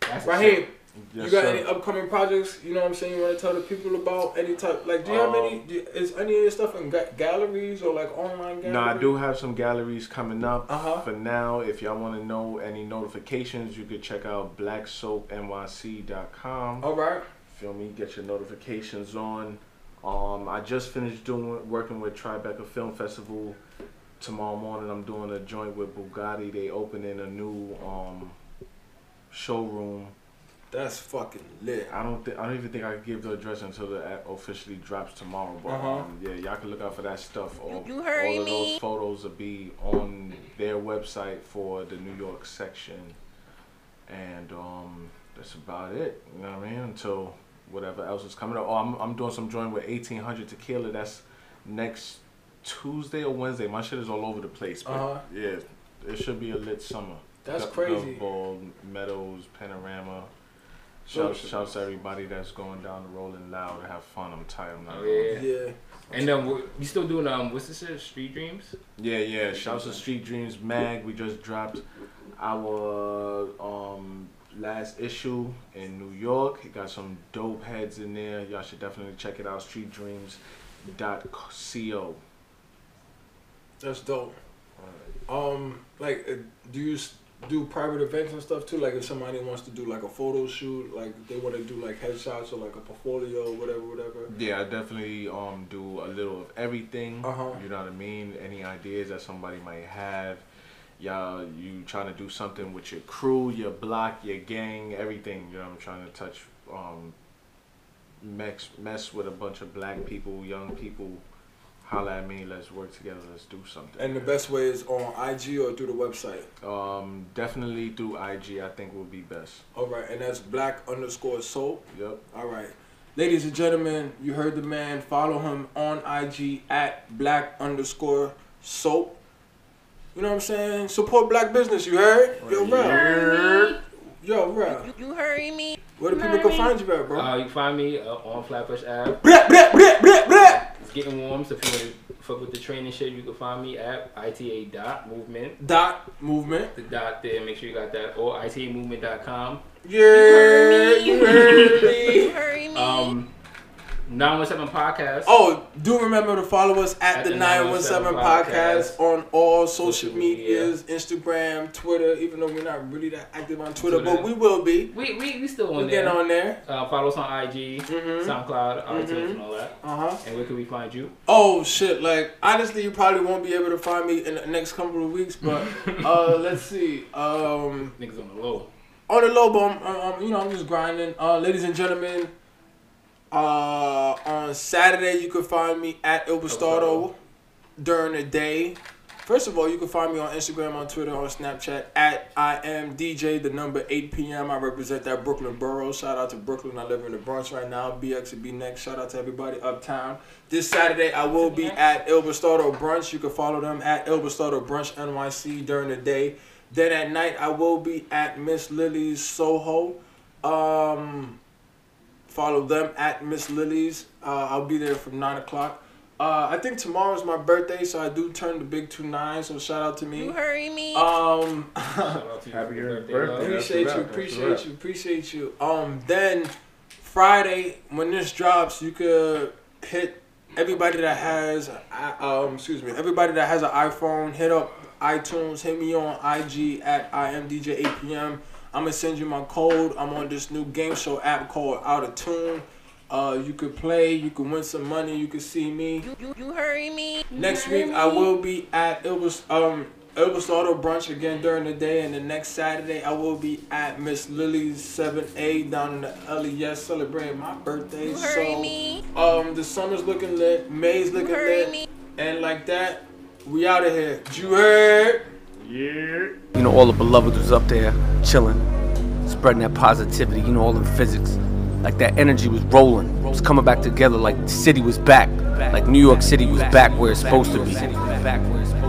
That's right here, yes, you got sir. any upcoming projects, you know what I'm saying, you want to tell the people about? Any type, like, do you um, have any, do you, is any of your stuff in ga- galleries or, like, online galleries? No, I do have some galleries coming up. Uh-huh. For now, if y'all want to know any notifications, you could check out black soap n y c dot com. All right. Feel me? Get your notifications on. Um, I just finished doing working with Tribeca Film Festival. Tomorrow morning, I'm doing a joint with Bugatti. They opening a new um, showroom. That's fucking lit. I don't think I don't even think I can give the address until the app officially drops tomorrow. But uh-huh. um, yeah, y'all can look out for that stuff. All, you hurry all of me. Those photos will be on their website for the New York section, and um, that's about it. You know what I mean? Until whatever else is coming up. Oh, I'm I'm doing some joint with eighteen hundred Tequila. That's next Tuesday or Wednesday. My shit is all over the place, but uh-huh. yeah, it should be a lit summer. That's Duck, crazy. Ball, Meadows, Panorama. Shout, shouts to everybody that's going down the rolling loud and have fun. I'm tired. I'm not oh, yeah. yeah. And um, you still doing um, what's this shit? Street Dreams? Yeah, yeah. Shouts to Street Dreams Mag. We just dropped our um. last issue in New York. It got some dope heads in there. Y'all should definitely check it out. street dreams dot co. That's dope. All right. Um, like, do you do private events and stuff too? Like, if somebody wants to do like a photo shoot, like they want to do like headshots or like a portfolio, or whatever, whatever. Yeah, I definitely um do a little of everything. Uh huh. You know what I mean? Any ideas that somebody might have. Y'all, you trying to do something with your crew, your block, your gang, everything. You know, I'm trying to touch, um, mess, mess with a bunch of black people, young people. Holla at me. Let's work together. Let's do something. And the best way is on I G or through the website? Um, definitely through I G, I think will be best. All right. And that's black underscore soap. Yep. All right. Ladies and gentlemen, you heard the man. Follow him on I G at black underscore soap. You know what I'm saying? Support black business, you heard? Yo, bro. Yo, bro. You, you hurry me. Where do people can find you at, bro? Uh, you can find me uh, on Flatbush Ave. Blah, blah, blah, blah, blah. It's getting warm, so if you want to fuck with the train and shit, you can find me at I T A dot movement. Dot movement. The dot there, make sure you got that. Or I T A movement dot com. Yeah. You hurry me. You hurry me. Um, nine one seven Podcast. Oh, do remember to follow us at, at the, the nine one seven, nine one seven Podcast on all social, social medias, media. Instagram, Twitter, even though we're not really that active on Twitter, Twitter. but we will be. We we, we still on we're there. We're getting on there. Uh, follow us on I G, mm-hmm. SoundCloud, iTunes, mm-hmm. and all that. Uh-huh. And where can we find you? Oh, shit. Like, honestly, you probably won't be able to find me in the next couple of weeks, but uh, let's see. Um, Niggas on the low. On the low, but I'm, um, you know, I'm just grinding. Uh, ladies and gentlemen, Uh, on Saturday, you can find me at Il Bastardo during the day. First of all, you can find me on Instagram, on Twitter, on Snapchat, at I am D J, the number eight p.m. I represent that Brooklyn borough. Shout out to Brooklyn. I live in the Bronx right now. B X and B Next. Shout out to everybody uptown. This Saturday, I will be at Il Bastardo Brunch. You can follow them at Il Bastardo Brunch N Y C during the day. Then at night, I will be at Miss Lily's Soho. Um... Follow them at Miss Lily's. Uh, I'll be there from nine o'clock. Uh, I think tomorrow's my birthday, so I do turn the big two nine, so shout out to me. You hurry me. Um, Happy birthday. birthday. Appreciate you, appreciate you, appreciate you. Um, then, Friday, when this drops, you could hit everybody that has, um, excuse me, everybody that has an iPhone, hit up iTunes, hit me on I G at I M D J eight p m. I'm going to send you my code. I'm on this new game show app called Out of Tune. Uh, you could play. You could win some money. You could see me. You, you, you hurry me. You next hurry week, me. I will be at Il Bastardo Brunch again during the day. And the next Saturday, I will be at Miss Lily's seven A down in the L E S celebrating my birthday. You hurry so, me. Um, the summer's looking lit. May's looking lit. Me. And like that, we out of here. You heard? Yeah. You know, all the beloveds was up there chilling, spreading that positivity, you know, all in physics. Like that energy was rolling, it was coming back together, like the city was back, like New York City was back where it's supposed to be.